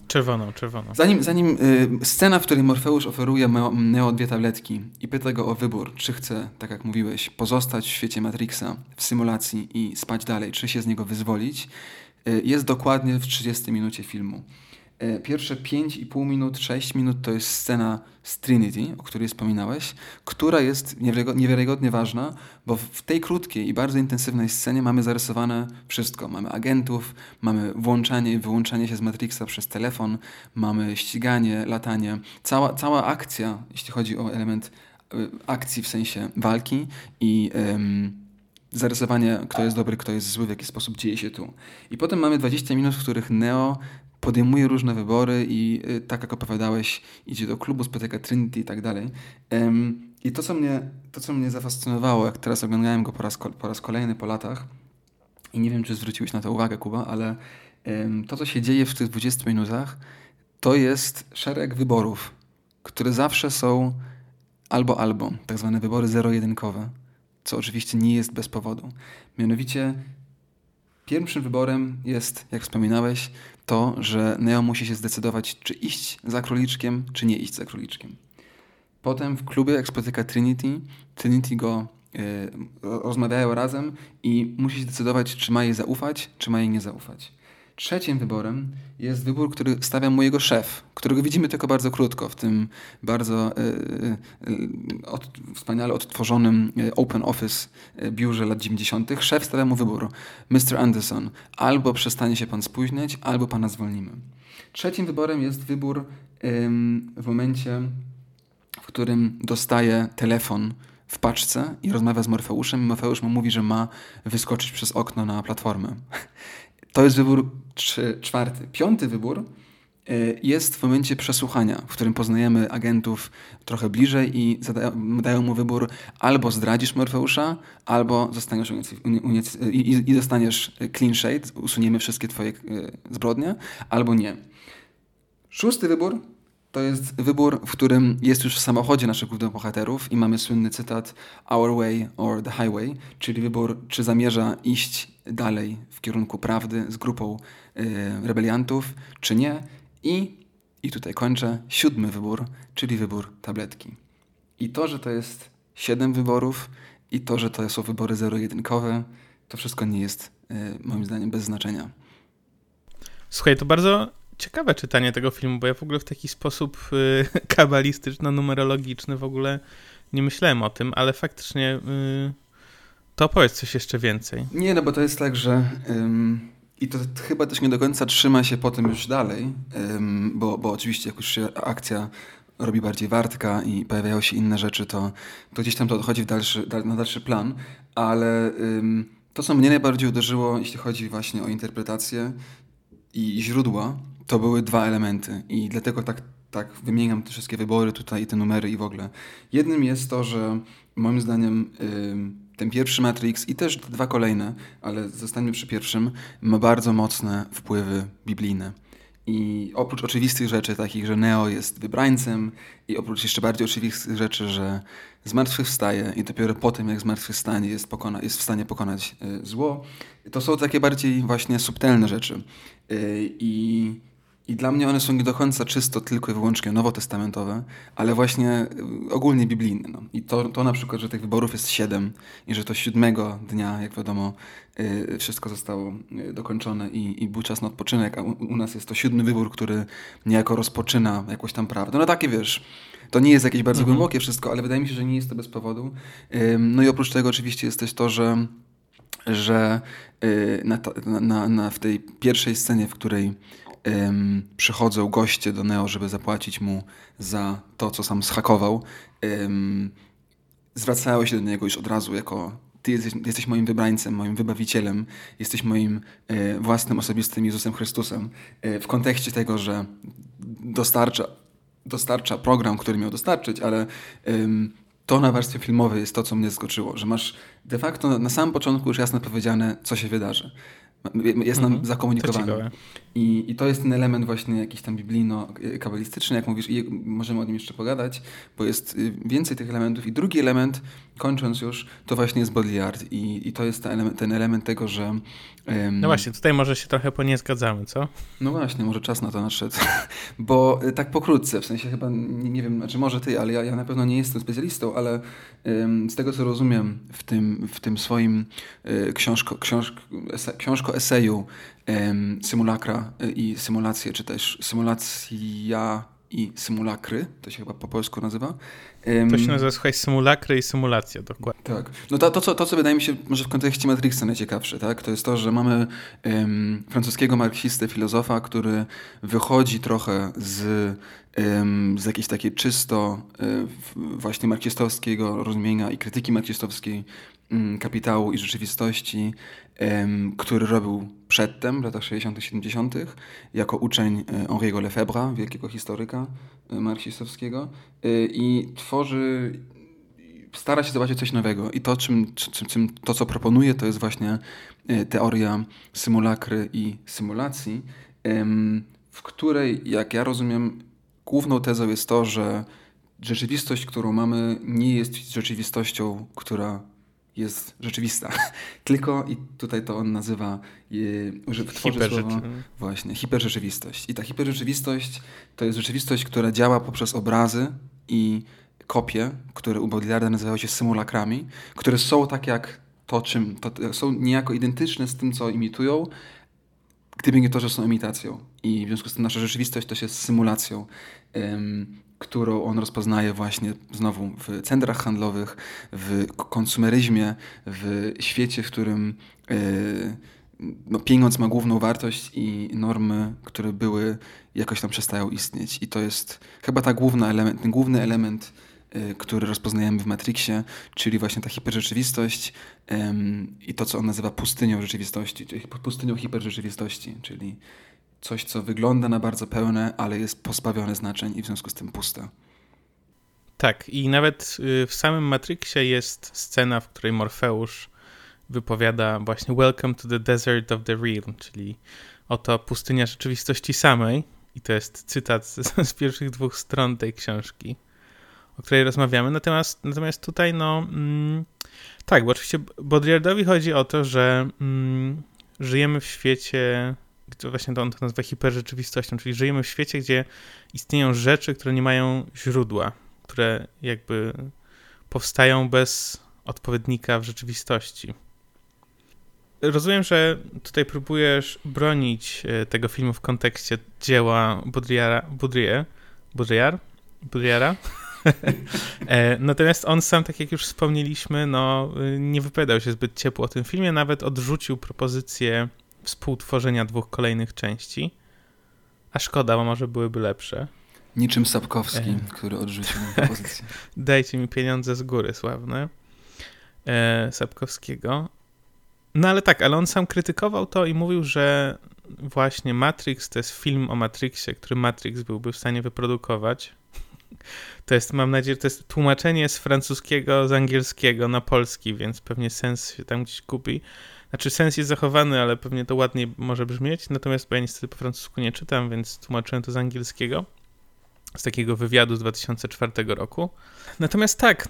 czerwoną. Zanim scena, w której Morfeusz oferuje Neo 2 tabletki i pyta go o wybór, czy chce, tak jak mówiłeś, pozostać w świecie Matrixa, w symulacji i spać dalej, czy się z niego wyzwolić, jest dokładnie w 30 minucie filmu. Pierwsze 5,5 minut, 6 minut to jest scena z Trinity, o której wspominałeś, która jest niewiarygodnie ważna, bo w tej krótkiej i bardzo intensywnej scenie mamy zarysowane wszystko. Mamy agentów, mamy włączanie i wyłączanie się z Matrixa przez telefon, mamy ściganie, latanie. Cała akcja, jeśli chodzi o element akcji w sensie walki i zarysowanie, kto jest dobry, kto jest zły, w jaki sposób dzieje się tu. I potem mamy 20 minut, w których Neo podejmuje różne wybory i tak jak opowiadałeś, idzie do klubu, spotyka Trinity i tak dalej. I to, co mnie zafascynowało, jak teraz oglądałem go po raz kolejny po latach, i nie wiem, czy zwróciłeś na to uwagę, Kuba, ale to, co się dzieje w tych 20 minutach, to jest szereg wyborów, które zawsze są albo, tak zwane wybory zero-jedynkowe, co oczywiście nie jest bez powodu. Mianowicie pierwszym wyborem jest, jak wspominałeś, to, że Neo musi się zdecydować, czy iść za króliczkiem, czy nie iść za króliczkiem. Potem w klubie, jak spotyka Trinity go rozmawiają razem i musi się zdecydować, czy ma jej zaufać, czy ma jej nie zaufać. Trzecim wyborem jest wybór, który stawia mu jego szef, którego widzimy tylko bardzo krótko w tym bardzo wspaniale odtworzonym open office biurze lat 90. Szef stawia mu wybór. Mr. Anderson, albo przestanie się pan spóźniać, albo pana zwolnimy. Trzecim wyborem jest wybór w momencie, w którym dostaje telefon w paczce i rozmawia z Morfeuszem i Morfeusz mu mówi, że ma wyskoczyć przez okno na platformę. To jest wybór czwarty. Piąty wybór jest w momencie przesłuchania, w którym poznajemy agentów trochę bliżej i dają mu wybór: albo zdradzisz Morfeusza, albo zostaniesz i dostaniesz clean sheet, usuniemy wszystkie twoje zbrodnie, albo nie. Szósty wybór to jest wybór, w którym jest już w samochodzie naszych głównych bohaterów i mamy słynny cytat "Our way or the highway", czyli wybór, czy zamierza iść dalej w kierunku prawdy z grupą rebeliantów, czy nie. I tutaj kończę, siódmy wybór, czyli wybór tabletki. I to, że to jest 7 wyborów i to, że to są wybory zero-jedynkowe, to wszystko nie jest moim zdaniem bez znaczenia. Słuchaj, to bardzo ciekawe czytanie tego filmu, bo ja w ogóle w taki sposób kabalistyczno-numerologiczny w ogóle nie myślałem o tym, ale faktycznie to powiedz coś jeszcze więcej. Nie, no bo to jest tak, że... I to chyba też nie do końca trzyma się potem już dalej, bo oczywiście jak już się akcja robi bardziej wartka i pojawiają się inne rzeczy, to gdzieś tam to odchodzi na dalszy plan, ale to, co mnie najbardziej uderzyło, jeśli chodzi właśnie o interpretację i źródła, to były 2 elementy i dlatego tak wymieniam te wszystkie wybory tutaj i te numery i w ogóle. Jednym jest to, że moim zdaniem... Ten pierwszy Matrix i też 2 kolejne, ale zostańmy przy pierwszym, ma bardzo mocne wpływy biblijne. I oprócz oczywistych rzeczy takich, że Neo jest wybrańcem, i oprócz jeszcze bardziej oczywistych rzeczy, że zmartwychwstaje i dopiero po tym, jak zmartwychwstanie, jest w stanie pokonać zło, to są takie bardziej właśnie subtelne rzeczy. I dla mnie one są nie do końca czysto tylko i wyłącznie nowotestamentowe, ale właśnie ogólnie biblijne. No. I to na przykład, że tych wyborów jest 7 i że to 7 dnia, jak wiadomo, wszystko zostało dokończone i był czas na odpoczynek, a u nas jest to 7 wybór, który niejako rozpoczyna jakąś tam prawdę. No takie, wiesz, to nie jest jakieś bardzo głębokie wszystko, ale wydaje mi się, że nie jest to bez powodu. No i oprócz tego oczywiście jest też to, że w tej pierwszej scenie, w której przychodzą goście do Neo, żeby zapłacić mu za to, co sam zhakował, zwracały się do niego już od razu jako: ty jesteś moim wybrańcem, moim wybawicielem, jesteś moim własnym, osobistym Jezusem Chrystusem, w kontekście tego, że dostarcza program, który miał dostarczyć, ale to na warstwie filmowej jest to, co mnie zaskoczyło, że masz de facto na samym początku już jasno powiedziane, co się wydarzy. Jest nam zakomunikowany. I to jest ten element właśnie jakiś tam biblijno-kabalistyczny, jak mówisz, i możemy o nim jeszcze pogadać, bo jest więcej tych elementów. I drugi element, kończąc już, to właśnie jest Baudrillard. I to jest ten element tego, że... No właśnie, tutaj może się trochę po nie zgadzamy, co? No właśnie, może czas na to nadszedł. Bo tak pokrótce, w sensie chyba, nie wiem, znaczy może ty, ale ja na pewno nie jestem specjalistą, ale z tego, co rozumiem w tym swoim książko-eseju Symulakra i symulacje, czy też Symulacja i Symulakry, to się chyba po polsku nazywa. To się nazywa, słuchaj, Symulakry i symulacja, dokładnie. Tak. No to co wydaje mi się może w kontekście Matrixa najciekawsze, tak? To jest to, że mamy francuskiego marksistę, filozofa, który wychodzi trochę z jakiejś takiej czysto właśnie marksistowskiego rozumienia i krytyki marksistowskiej kapitału i rzeczywistości, który robił przedtem, w latach 60., 70., jako uczeń Henri'ego Lefebvre'a, wielkiego historyka marksistowskiego, i stara się zobaczyć coś nowego. I to, co proponuje, to jest właśnie teoria symulakry i symulacji, w której, jak ja rozumiem, główną tezą jest to, że rzeczywistość, którą mamy, nie jest rzeczywistością, która jest rzeczywista. Tylko, i tutaj to on nazywa, tworzy słowo, właśnie, hiperrzeczywistość. I ta hiperrzeczywistość to jest rzeczywistość, która działa poprzez obrazy i kopie, które u Baudrillarda nazywają się symulakrami, które są tak jak są niejako identyczne z tym, co imitują, gdyby nie to, że są imitacją. I w związku z tym nasza rzeczywistość też jest symulacją, którą on rozpoznaje właśnie znowu w centrach handlowych, w konsumeryzmie, w świecie, w którym pieniądz ma główną wartość i normy, które były, jakoś tam przestają istnieć. I to jest chyba główny element, który rozpoznajemy w Matrixie, czyli właśnie ta hiperrzeczywistość i to, co on nazywa pustynią rzeczywistości, czyli pustynią hiperrzeczywistości, czyli coś, co wygląda na bardzo pełne, ale jest pozbawione znaczeń i w związku z tym puste. Tak, i nawet w samym Matrixie jest scena, w której Morfeusz wypowiada właśnie Welcome to the Desert of the Realm, czyli oto pustynia rzeczywistości samej. I to jest cytat z pierwszych dwóch stron tej książki, o której rozmawiamy. Natomiast tutaj, tak, bo oczywiście Baudrillardowi chodzi o to, że żyjemy w świecie, gdzie właśnie on to nazywa hiperrzeczywistością, czyli żyjemy w świecie, gdzie istnieją rzeczy, które nie mają źródła, które jakby powstają bez odpowiednika w rzeczywistości. Rozumiem, że tutaj próbujesz bronić tego filmu w kontekście dzieła Baudrillarda. Natomiast on sam, tak jak już wspomnieliśmy, nie wypowiadał się zbyt ciepło o tym filmie, nawet odrzucił propozycję współtworzenia dwóch kolejnych części. A szkoda, bo może byłyby lepsze. Niczym Sapkowski, który odrzucił propozycję. Dajcie mi pieniądze z góry, sławne. Sapkowskiego. Ale on sam krytykował to i mówił, że właśnie Matrix to jest film o Matrixie, który Matrix byłby w stanie wyprodukować. To jest, mam nadzieję, to jest tłumaczenie z francuskiego, z angielskiego na polski, więc pewnie sens się tam gdzieś kupi. Znaczy sens jest zachowany, ale pewnie to ładniej może brzmieć, natomiast bo ja niestety po francusku nie czytam, więc tłumaczyłem to z angielskiego, z takiego wywiadu z 2004 roku. Natomiast tak,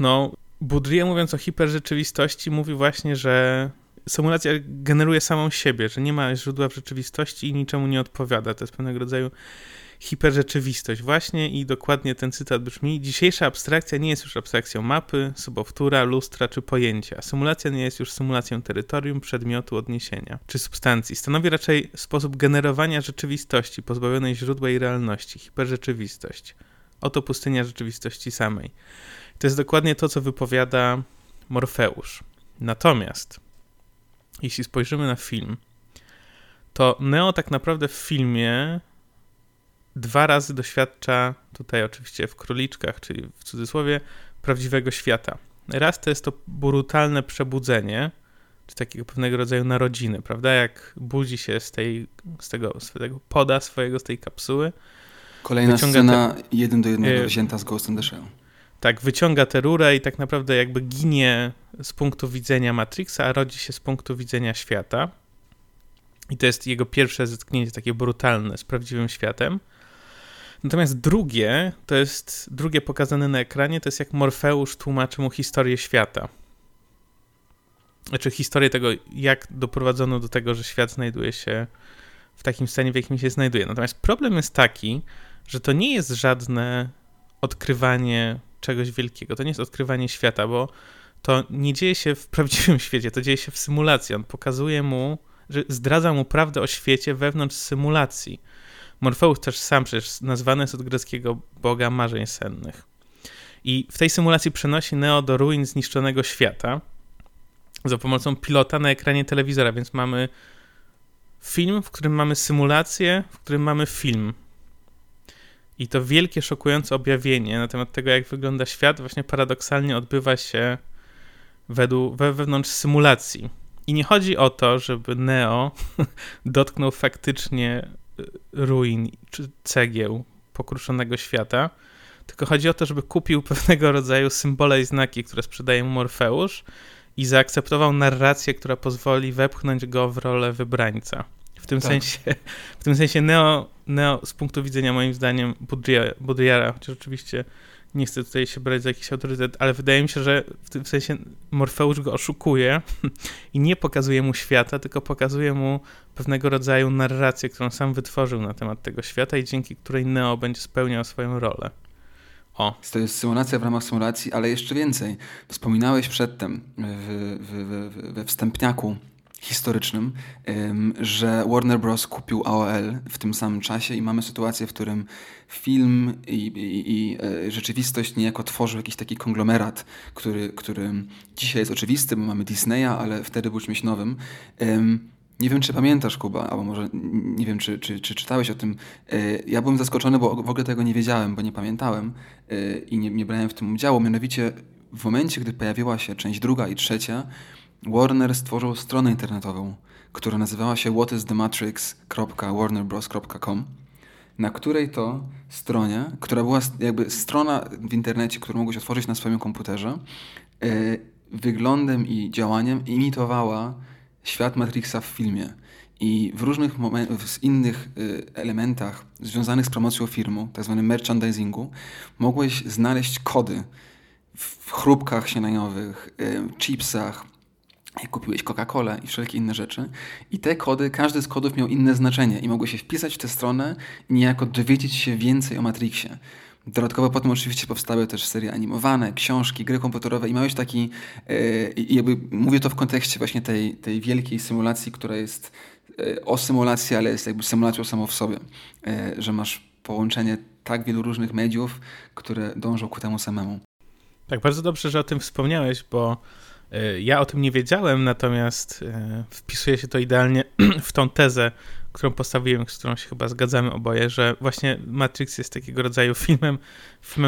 Baudrillard, mówiąc o hiperrzeczywistości, mówi właśnie, że symulacja generuje samą siebie, że nie ma źródła w rzeczywistości i niczemu nie odpowiada. To jest pewnego rodzaju hiperrzeczywistość właśnie i dokładnie ten cytat brzmi: dzisiejsza abstrakcja nie jest już abstrakcją mapy, sobowtóra, lustra czy pojęcia. Symulacja nie jest już symulacją terytorium, przedmiotu, odniesienia czy substancji. Stanowi raczej sposób generowania rzeczywistości pozbawionej źródła i realności, hiperrzeczywistość. Oto pustynia rzeczywistości samej. To jest dokładnie to, co wypowiada Morfeusz. Natomiast jeśli spojrzymy na film, to Neo tak naprawdę w filmie dwa razy doświadcza, tutaj oczywiście w króliczkach, czyli w cudzysłowie, prawdziwego świata. Raz to jest to brutalne przebudzenie, czy takiego pewnego rodzaju narodziny, prawda? Jak budzi się z tej kapsuły. Kolejna scena 1:1 wzięta z Ghost in the Shell. Tak, wyciąga tę rurę i tak naprawdę jakby ginie z punktu widzenia Matrixa, a rodzi się z punktu widzenia świata. I to jest jego pierwsze zetknięcie takie brutalne z prawdziwym światem. Natomiast drugie pokazane na ekranie, to jest jak Morfeusz tłumaczy mu historię świata. Znaczy historię tego, jak doprowadzono do tego, że świat znajduje się w takim stanie, w jakim się znajduje. Natomiast problem jest taki, że to nie jest żadne odkrywanie czegoś wielkiego. To nie jest odkrywanie świata, bo to nie dzieje się w prawdziwym świecie, to dzieje się w symulacji. On pokazuje mu, że zdradza mu prawdę o świecie wewnątrz symulacji. Morfeusz też sam przecież nazwany jest od greckiego boga marzeń sennych. I w tej symulacji przenosi Neo do ruin zniszczonego świata za pomocą pilota na ekranie telewizora, więc mamy film, w którym mamy symulację, w którym mamy film. I to wielkie, szokujące objawienie na temat tego, jak wygląda świat, właśnie paradoksalnie odbywa się wewnątrz symulacji. I nie chodzi o to, żeby Neo dotknął faktycznie ruin czy cegieł pokruszonego świata, tylko chodzi o to, żeby kupił pewnego rodzaju symbole i znaki, które sprzedaje mu Morfeusz i zaakceptował narrację, która pozwoli wepchnąć go w rolę wybrańca. W tym sensie Neo z punktu widzenia moim zdaniem Baudrillarda, chociaż oczywiście nie chcę tutaj się brać za jakiś autorytet, ale wydaje mi się, że w tym sensie Morfeusz go oszukuje i nie pokazuje mu świata, tylko pokazuje mu pewnego rodzaju narrację, którą sam wytworzył na temat tego świata i dzięki której Neo będzie spełniał swoją rolę. O. To jest symulacja w ramach symulacji, ale jeszcze więcej. Wspominałeś przedtem we wstępniaku historycznym, że Warner Bros. Kupił AOL w tym samym czasie i mamy sytuację, w którym film i rzeczywistość niejako tworzył jakiś taki konglomerat, który dzisiaj jest oczywisty, bo mamy Disneya, ale wtedy był czymś nowym. Nie wiem, czy pamiętasz, Kuba, albo może nie wiem, czy czytałeś o tym. Ja byłem zaskoczony, bo w ogóle tego nie wiedziałem, bo nie pamiętałem i nie brałem w tym udziału. Mianowicie w momencie, gdy pojawiła się część 2 i 3, Warner stworzył stronę internetową, która nazywała się whatisthematrix.warnerbros.com, na której to stronie, która była jakby strona w internecie, którą mogłeś otworzyć na swoim komputerze, wyglądem i działaniem imitowała świat Matrixa w filmie. I w różnych innych elementach związanych z promocją filmu, tak zwanym merchandisingu, mogłeś znaleźć kody w chrupkach sieniowych, chipsach, jak kupiłeś Coca-Colę i wszelkie inne rzeczy. I te kody, każdy z kodów miał inne znaczenie i mogłeś się wpisać w tę stronę i niejako dowiedzieć się więcej o Matrixie. Dodatkowo potem oczywiście powstały też serie animowane, książki, gry komputerowe i miałeś taki, jakby mówię to w kontekście właśnie tej wielkiej symulacji, która jest o symulacji, ale jest jakby symulacją samą w sobie, że masz połączenie tak wielu różnych mediów, które dążą ku temu samemu. Tak, bardzo dobrze, że o tym wspomniałeś, bo ja o tym nie wiedziałem, natomiast wpisuje się to idealnie w tą tezę, którą postawiłem, z którą się chyba zgadzamy oboje, że właśnie Matrix jest takiego rodzaju filmem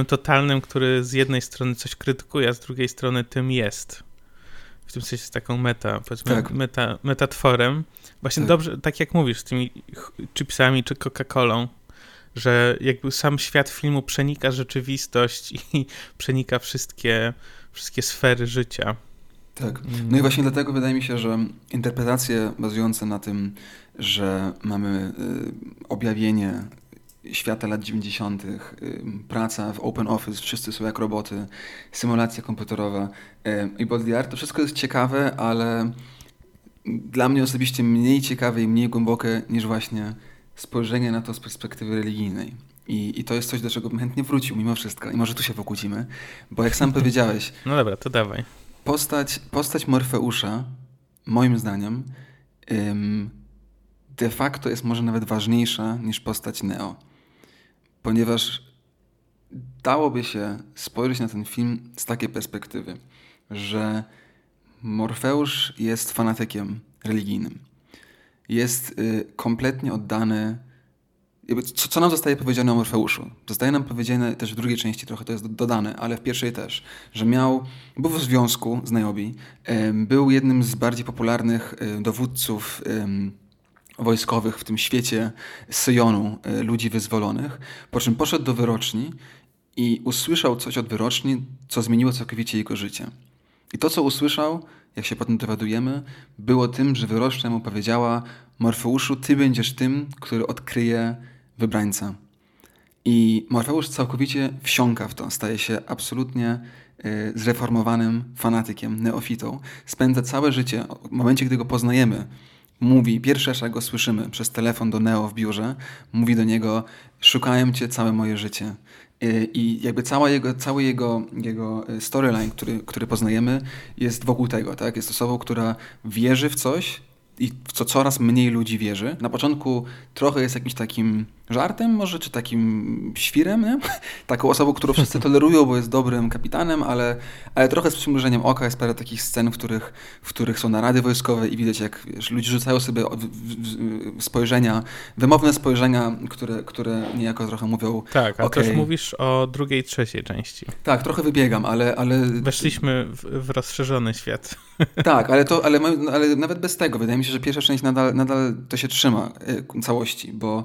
totalnym, który z jednej strony coś krytykuje, a z drugiej strony tym jest. W tym sensie jest taką meta, powiedzmy, tak. metatworem. Właśnie tak. Dobrze, tak jak mówisz, z tymi chipsami czy Coca-Colą, że jakby sam świat filmu przenika rzeczywistość i przenika wszystkie sfery życia. Tak. No i właśnie dlatego wydaje mi się, że interpretacje bazujące na tym, że mamy objawienie świata lat 90., praca w open office, wszyscy są jak roboty, symulacje komputerowe i Baudrillard, to wszystko jest ciekawe, ale dla mnie osobiście mniej ciekawe i mniej głębokie niż właśnie spojrzenie na to z perspektywy religijnej. I to jest coś, do czego bym chętnie wrócił mimo wszystko. I może tu się pokłócimy, bo jak sam powiedziałeś... No dobra, to dawaj. Postać Morfeusza, moim zdaniem, de facto jest może nawet ważniejsza niż postać Neo. Ponieważ dałoby się spojrzeć na ten film z takiej perspektywy, że Morfeusz jest fanatykiem religijnym. Jest kompletnie oddany... Co nam zostaje powiedziane o Morfeuszu? Zostaje nam powiedziane też w drugiej części, trochę to jest dodane, ale w pierwszej też, że był w związku z Niobe, był jednym z bardziej popularnych dowódców wojskowych w tym świecie Syjonu, ludzi wyzwolonych, po czym poszedł do wyroczni i usłyszał coś od wyroczni, co zmieniło całkowicie jego życie. I to, co usłyszał, jak się potem dowiadujemy, było tym, że wyrocznia mu powiedziała: Morfeuszu, ty będziesz tym, który odkryje wybrańca. I Morfeusz całkowicie wsiąka w to, staje się absolutnie zreformowanym fanatykiem, neofitą. Spędza całe życie, w momencie, gdy go poznajemy, mówi, pierwszy raz jak go słyszymy przez telefon do Neo w biurze, mówi do niego: szukałem cię całe moje życie. I jakby cały jego storyline, który poznajemy, jest wokół tego, tak? Jest osobą, która wierzy w coś i w co coraz mniej ludzi wierzy. Na początku trochę jest jakimś takim żartem może, czy takim świrem, nie? Taką osobą, którą wszyscy tolerują, bo jest dobrym kapitanem, ale trochę z przymrużeniem oka jest parę takich scen, w których są narady wojskowe i widać, jak ludzie rzucają sobie spojrzenia, wymowne spojrzenia, które niejako trochę mówią... Tak, a okay. Też mówisz o drugiej, trzeciej części. Tak, trochę wybiegam, ale... Weszliśmy w rozszerzony świat. Tak, ale nawet bez tego. Wydaje mi się, że pierwsza część nadal to się trzyma całości, bo...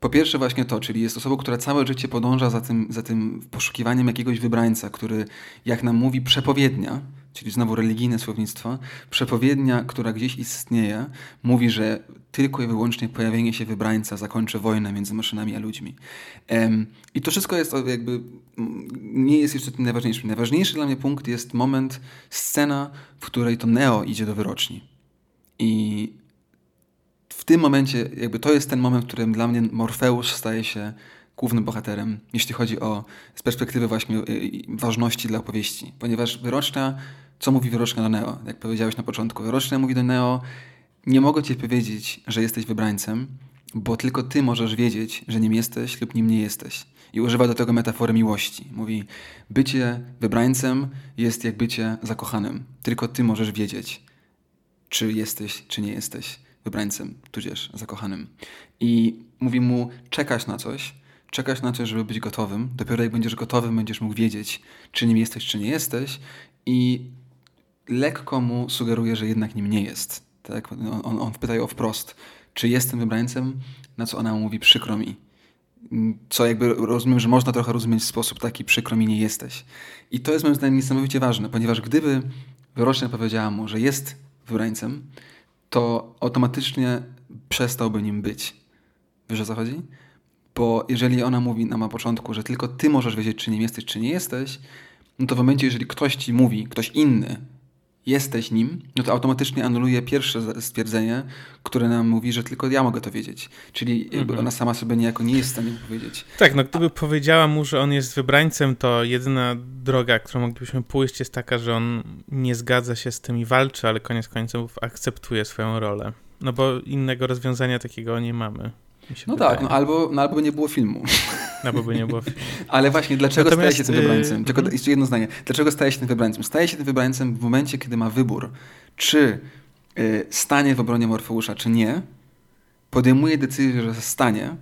Po pierwsze właśnie to, czyli jest osobą, która całe życie podąża za tym poszukiwaniem jakiegoś wybrańca, który, jak nam mówi przepowiednia, czyli znowu religijne słownictwo, przepowiednia, która gdzieś istnieje, mówi, że tylko i wyłącznie pojawienie się wybrańca zakończy wojnę między maszynami a ludźmi. I to wszystko jest jakby, nie jest jeszcze tym najważniejszym. Najważniejszy dla mnie punkt jest scena, w której to Neo idzie do wyroczni. I w tym momencie, jakby to jest ten moment, w którym dla mnie Morfeusz staje się głównym bohaterem, jeśli chodzi o z perspektywy właśnie ważności dla opowieści. Ponieważ co mówi wyrocznia do Neo? Jak powiedziałeś na początku, wyrocznia mówi do Neo: nie mogę ci powiedzieć, że jesteś wybrańcem, bo tylko ty możesz wiedzieć, że nim jesteś lub nim nie jesteś. I używa do tego metafory miłości. Mówi: bycie wybrańcem jest jak bycie zakochanym. Tylko ty możesz wiedzieć, czy jesteś, czy nie jesteś wybrańcem, tudzież zakochanym. I mówi mu: czekasz na coś, żeby być gotowym. Dopiero jak będziesz gotowym, będziesz mógł wiedzieć, czy nim jesteś, czy nie jesteś. I lekko mu sugeruje, że jednak nim nie jest. Tak? On pyta ją wprost, czy jestem wybrańcem, na co ona mówi przykro mi. Co jakby rozumiem, że można trochę rozumieć w sposób taki przykro mi nie jesteś. I to jest moim zdaniem niesamowicie ważne, ponieważ gdyby wyrocznia powiedziała mu, że jest wybrańcem, to automatycznie przestałby nim być. Wiesz, o co chodzi? Bo jeżeli ona mówi nam na początku, że tylko ty możesz wiedzieć, czy nim jesteś, czy nie jesteś, no to w momencie, jeżeli ktoś ci mówi, ktoś inny, jesteś nim, no to automatycznie anuluje pierwsze stwierdzenie, które nam mówi, że tylko ja mogę to wiedzieć. Czyli jakby ona sama sobie niejako nie jest w stanie powiedzieć. Tak, no gdyby powiedziała mu, że on jest wybrańcem, to jedyna droga, którą moglibyśmy pójść, jest taka, że on nie zgadza się z tym i walczy, ale koniec końców akceptuje swoją rolę. No bo innego rozwiązania takiego nie mamy. No wydaje. Tak, albo by nie było filmu. Albo by nie było filmu. Ale właśnie, dlaczego staje się tym wybrańcem? Tylko jeszcze jedno zdanie. Dlaczego staje się tym wybrańcem? Staje się tym wybrańcem w momencie, kiedy ma wybór, czy stanie w obronie Morfeusza, czy nie. Podejmuje decyzję, że stanie,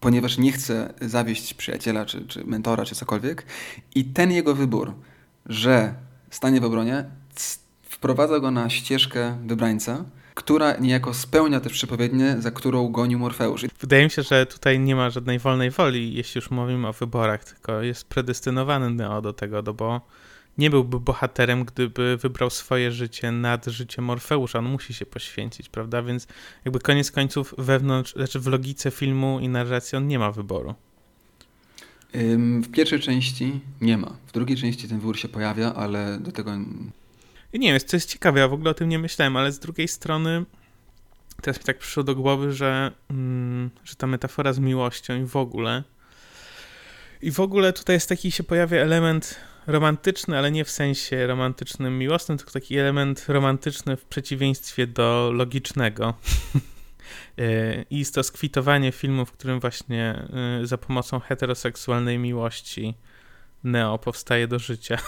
ponieważ nie chce zawieść przyjaciela, czy mentora, czy cokolwiek. I ten jego wybór, że stanie w obronie, wprowadza go na ścieżkę wybrańca, która niejako spełnia te przepowiednie, za którą gonił Morfeusz. Wydaje mi się, że tutaj nie ma żadnej wolnej woli, jeśli już mówimy o wyborach, tylko jest predestynowany Neo do tego, no bo nie byłby bohaterem, gdyby wybrał swoje życie nad życiem Morfeusza. On musi się poświęcić, prawda? Więc jakby koniec końców w logice filmu i narracji on nie ma wyboru. W pierwszej części nie ma. W drugiej części ten wybór się pojawia, ale do tego... Nie wiem, co jest ciekawe, ja w ogóle o tym nie myślałem, ale z drugiej strony teraz mi tak przyszło do głowy, że ta metafora z miłością i w ogóle tutaj jest taki, się pojawia element romantyczny, ale nie w sensie romantycznym, miłosnym, tylko taki element romantyczny w przeciwieństwie do logicznego. I jest to skwitowanie filmu, w którym właśnie za pomocą heteroseksualnej miłości Neo powstaje do życia.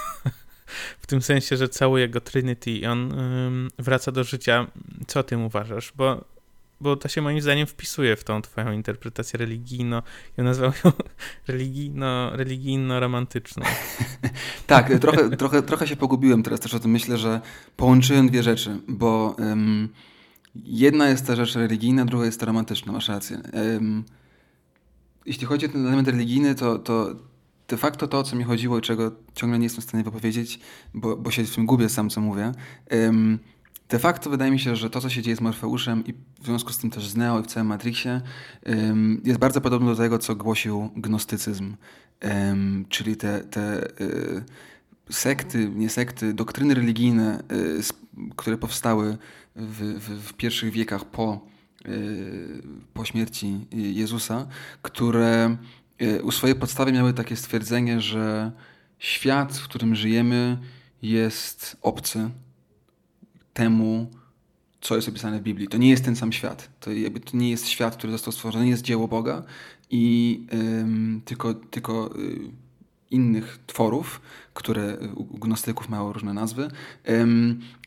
W tym sensie, że całuje go Trinity i on wraca do życia. Co o tym uważasz? Bo to się moim zdaniem wpisuje w tą twoją interpretację religijną. Ja nazwałem ją religijno-romantyczną. Tak, trochę się pogubiłem teraz też o tym. Myślę, że połączyłem dwie rzeczy, bo jedna jest ta rzecz religijna, druga jest ta romantyczna. Masz rację. Jeśli chodzi o ten element religijny, to de facto to, o co mi chodziło i czego ciągle nie jestem w stanie wypowiedzieć, bo się w tym gubię sam, co mówię. De facto wydaje mi się, że to, co się dzieje z Morfeuszem i w związku z tym też z Neo i w całym Matrixie, jest bardzo podobne do tego, co głosił gnostycyzm. Czyli te sekty, nie sekty, doktryny religijne, które powstały w pierwszych wiekach po śmierci Jezusa, które... u swojej podstawy miały takie stwierdzenie, że świat, w którym żyjemy, jest obcy temu, co jest opisane w Biblii. To nie jest ten sam świat. To nie jest świat, który został stworzony, to nie jest dzieło Boga i tylko innych tworów, które u gnostyków mają różne nazwy.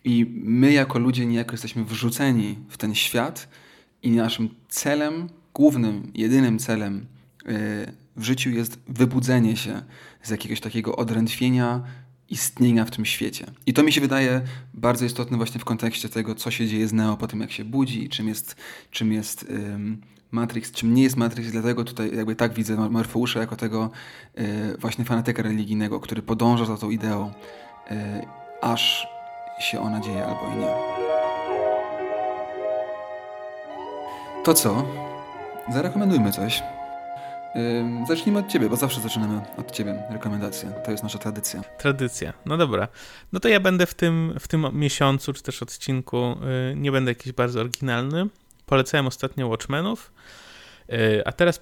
I my jako ludzie niejako jesteśmy wrzuceni w ten świat i naszym celem, głównym, jedynym celem w życiu jest wybudzenie się z jakiegoś takiego odrętwienia istnienia w tym świecie. I to mi się wydaje bardzo istotne właśnie w kontekście tego, co się dzieje z Neo po tym, jak się budzi, czym jest Matrix, czym nie jest Matrix. Dlatego tutaj jakby tak widzę Morfeusza jako tego właśnie fanatyka religijnego, który podąża za tą ideą, aż się ona dzieje albo i nie. To co? Zarekomendujmy coś. Zacznijmy od ciebie, bo zawsze zaczynamy od ciebie rekomendacje. To jest nasza tradycja. No dobra. No to ja będę w tym miesiącu, czy też odcinku, nie będę jakiś bardzo oryginalny. Polecałem ostatnio Watchmenów, a teraz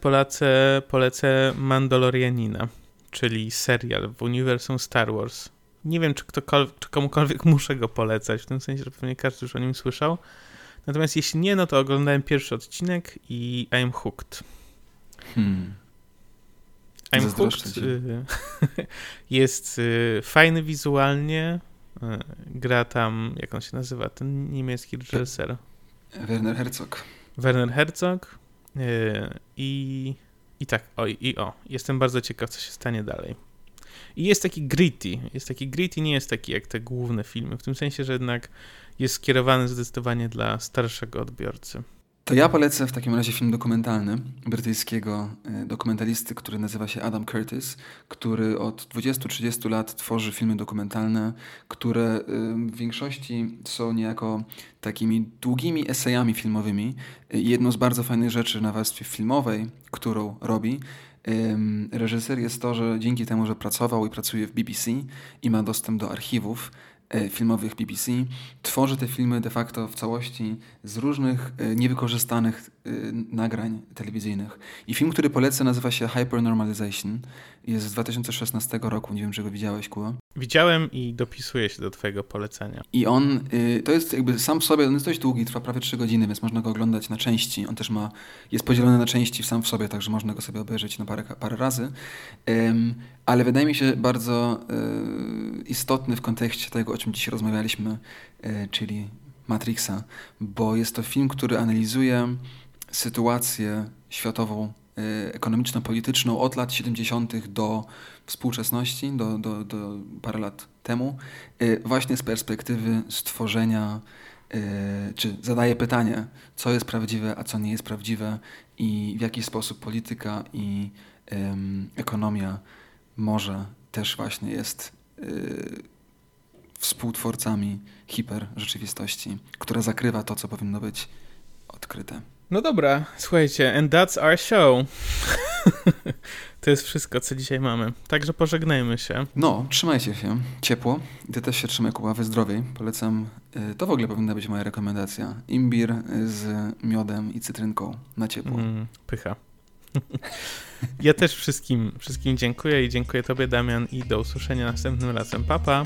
polecę Mandalorianina, czyli serial w uniwersum Star Wars. Nie wiem, czy komukolwiek muszę go polecać, w tym sensie, że pewnie każdy już o nim słyszał. Natomiast jeśli nie, no to oglądałem pierwszy odcinek i I'm hooked. I'm Hooked jest fajny wizualnie, gra tam, jak on się nazywa, ten niemiecki reżyser. Werner Herzog i jestem bardzo ciekaw, co się stanie dalej. I jest taki gritty, nie jest taki jak te główne filmy, w tym sensie, że jednak jest skierowany zdecydowanie dla starszego odbiorcy. To ja polecę w takim razie film dokumentalny brytyjskiego dokumentalisty, który nazywa się Adam Curtis, który od 20-30 lat tworzy filmy dokumentalne, które w większości są niejako takimi długimi esejami filmowymi. Jedną z bardzo fajnych rzeczy na warstwie filmowej, którą robi reżyser, jest to, że dzięki temu, że pracował i pracuje w BBC i ma dostęp do archiwów filmowych BBC, tworzy te filmy de facto w całości z różnych niewykorzystanych nagrań telewizyjnych. I film, który polecę, nazywa się Hypernormalization. Jest z 2016 roku. Nie wiem, czy go widziałeś, Kuba. Widziałem i dopisuję się do twojego polecenia. I on, to jest jakby sam w sobie, on jest dość długi, trwa prawie 3 godziny, więc można go oglądać na części. On też ma, jest podzielony na części sam w sobie, także można go sobie obejrzeć na parę razy. Ale wydaje mi się bardzo istotny w kontekście tego, o czym dzisiaj rozmawialiśmy, czyli Matrixa, bo jest to film, który analizuje sytuację światową, ekonomiczno-polityczną od lat 70. do współczesności, do parę lat temu, właśnie z perspektywy stworzenia, czy zadaje pytanie, co jest prawdziwe, a co nie jest prawdziwe i w jaki sposób polityka i ekonomia może też właśnie jest współtwórcami hiperrzeczywistości, która zakrywa to, co powinno być odkryte. No dobra, słuchajcie, and that's our show. To jest wszystko, co dzisiaj mamy. Także pożegnajmy się. No, trzymajcie się ciepło. Ty też się trzymaj, Kuba, wyzdrowiej. Polecam, to w ogóle powinna być moja rekomendacja. Imbir z miodem i cytrynką na ciepło. Pycha. Ja też wszystkim dziękuję i dziękuję tobie, Damian, i do usłyszenia następnym razem. Pa, pa.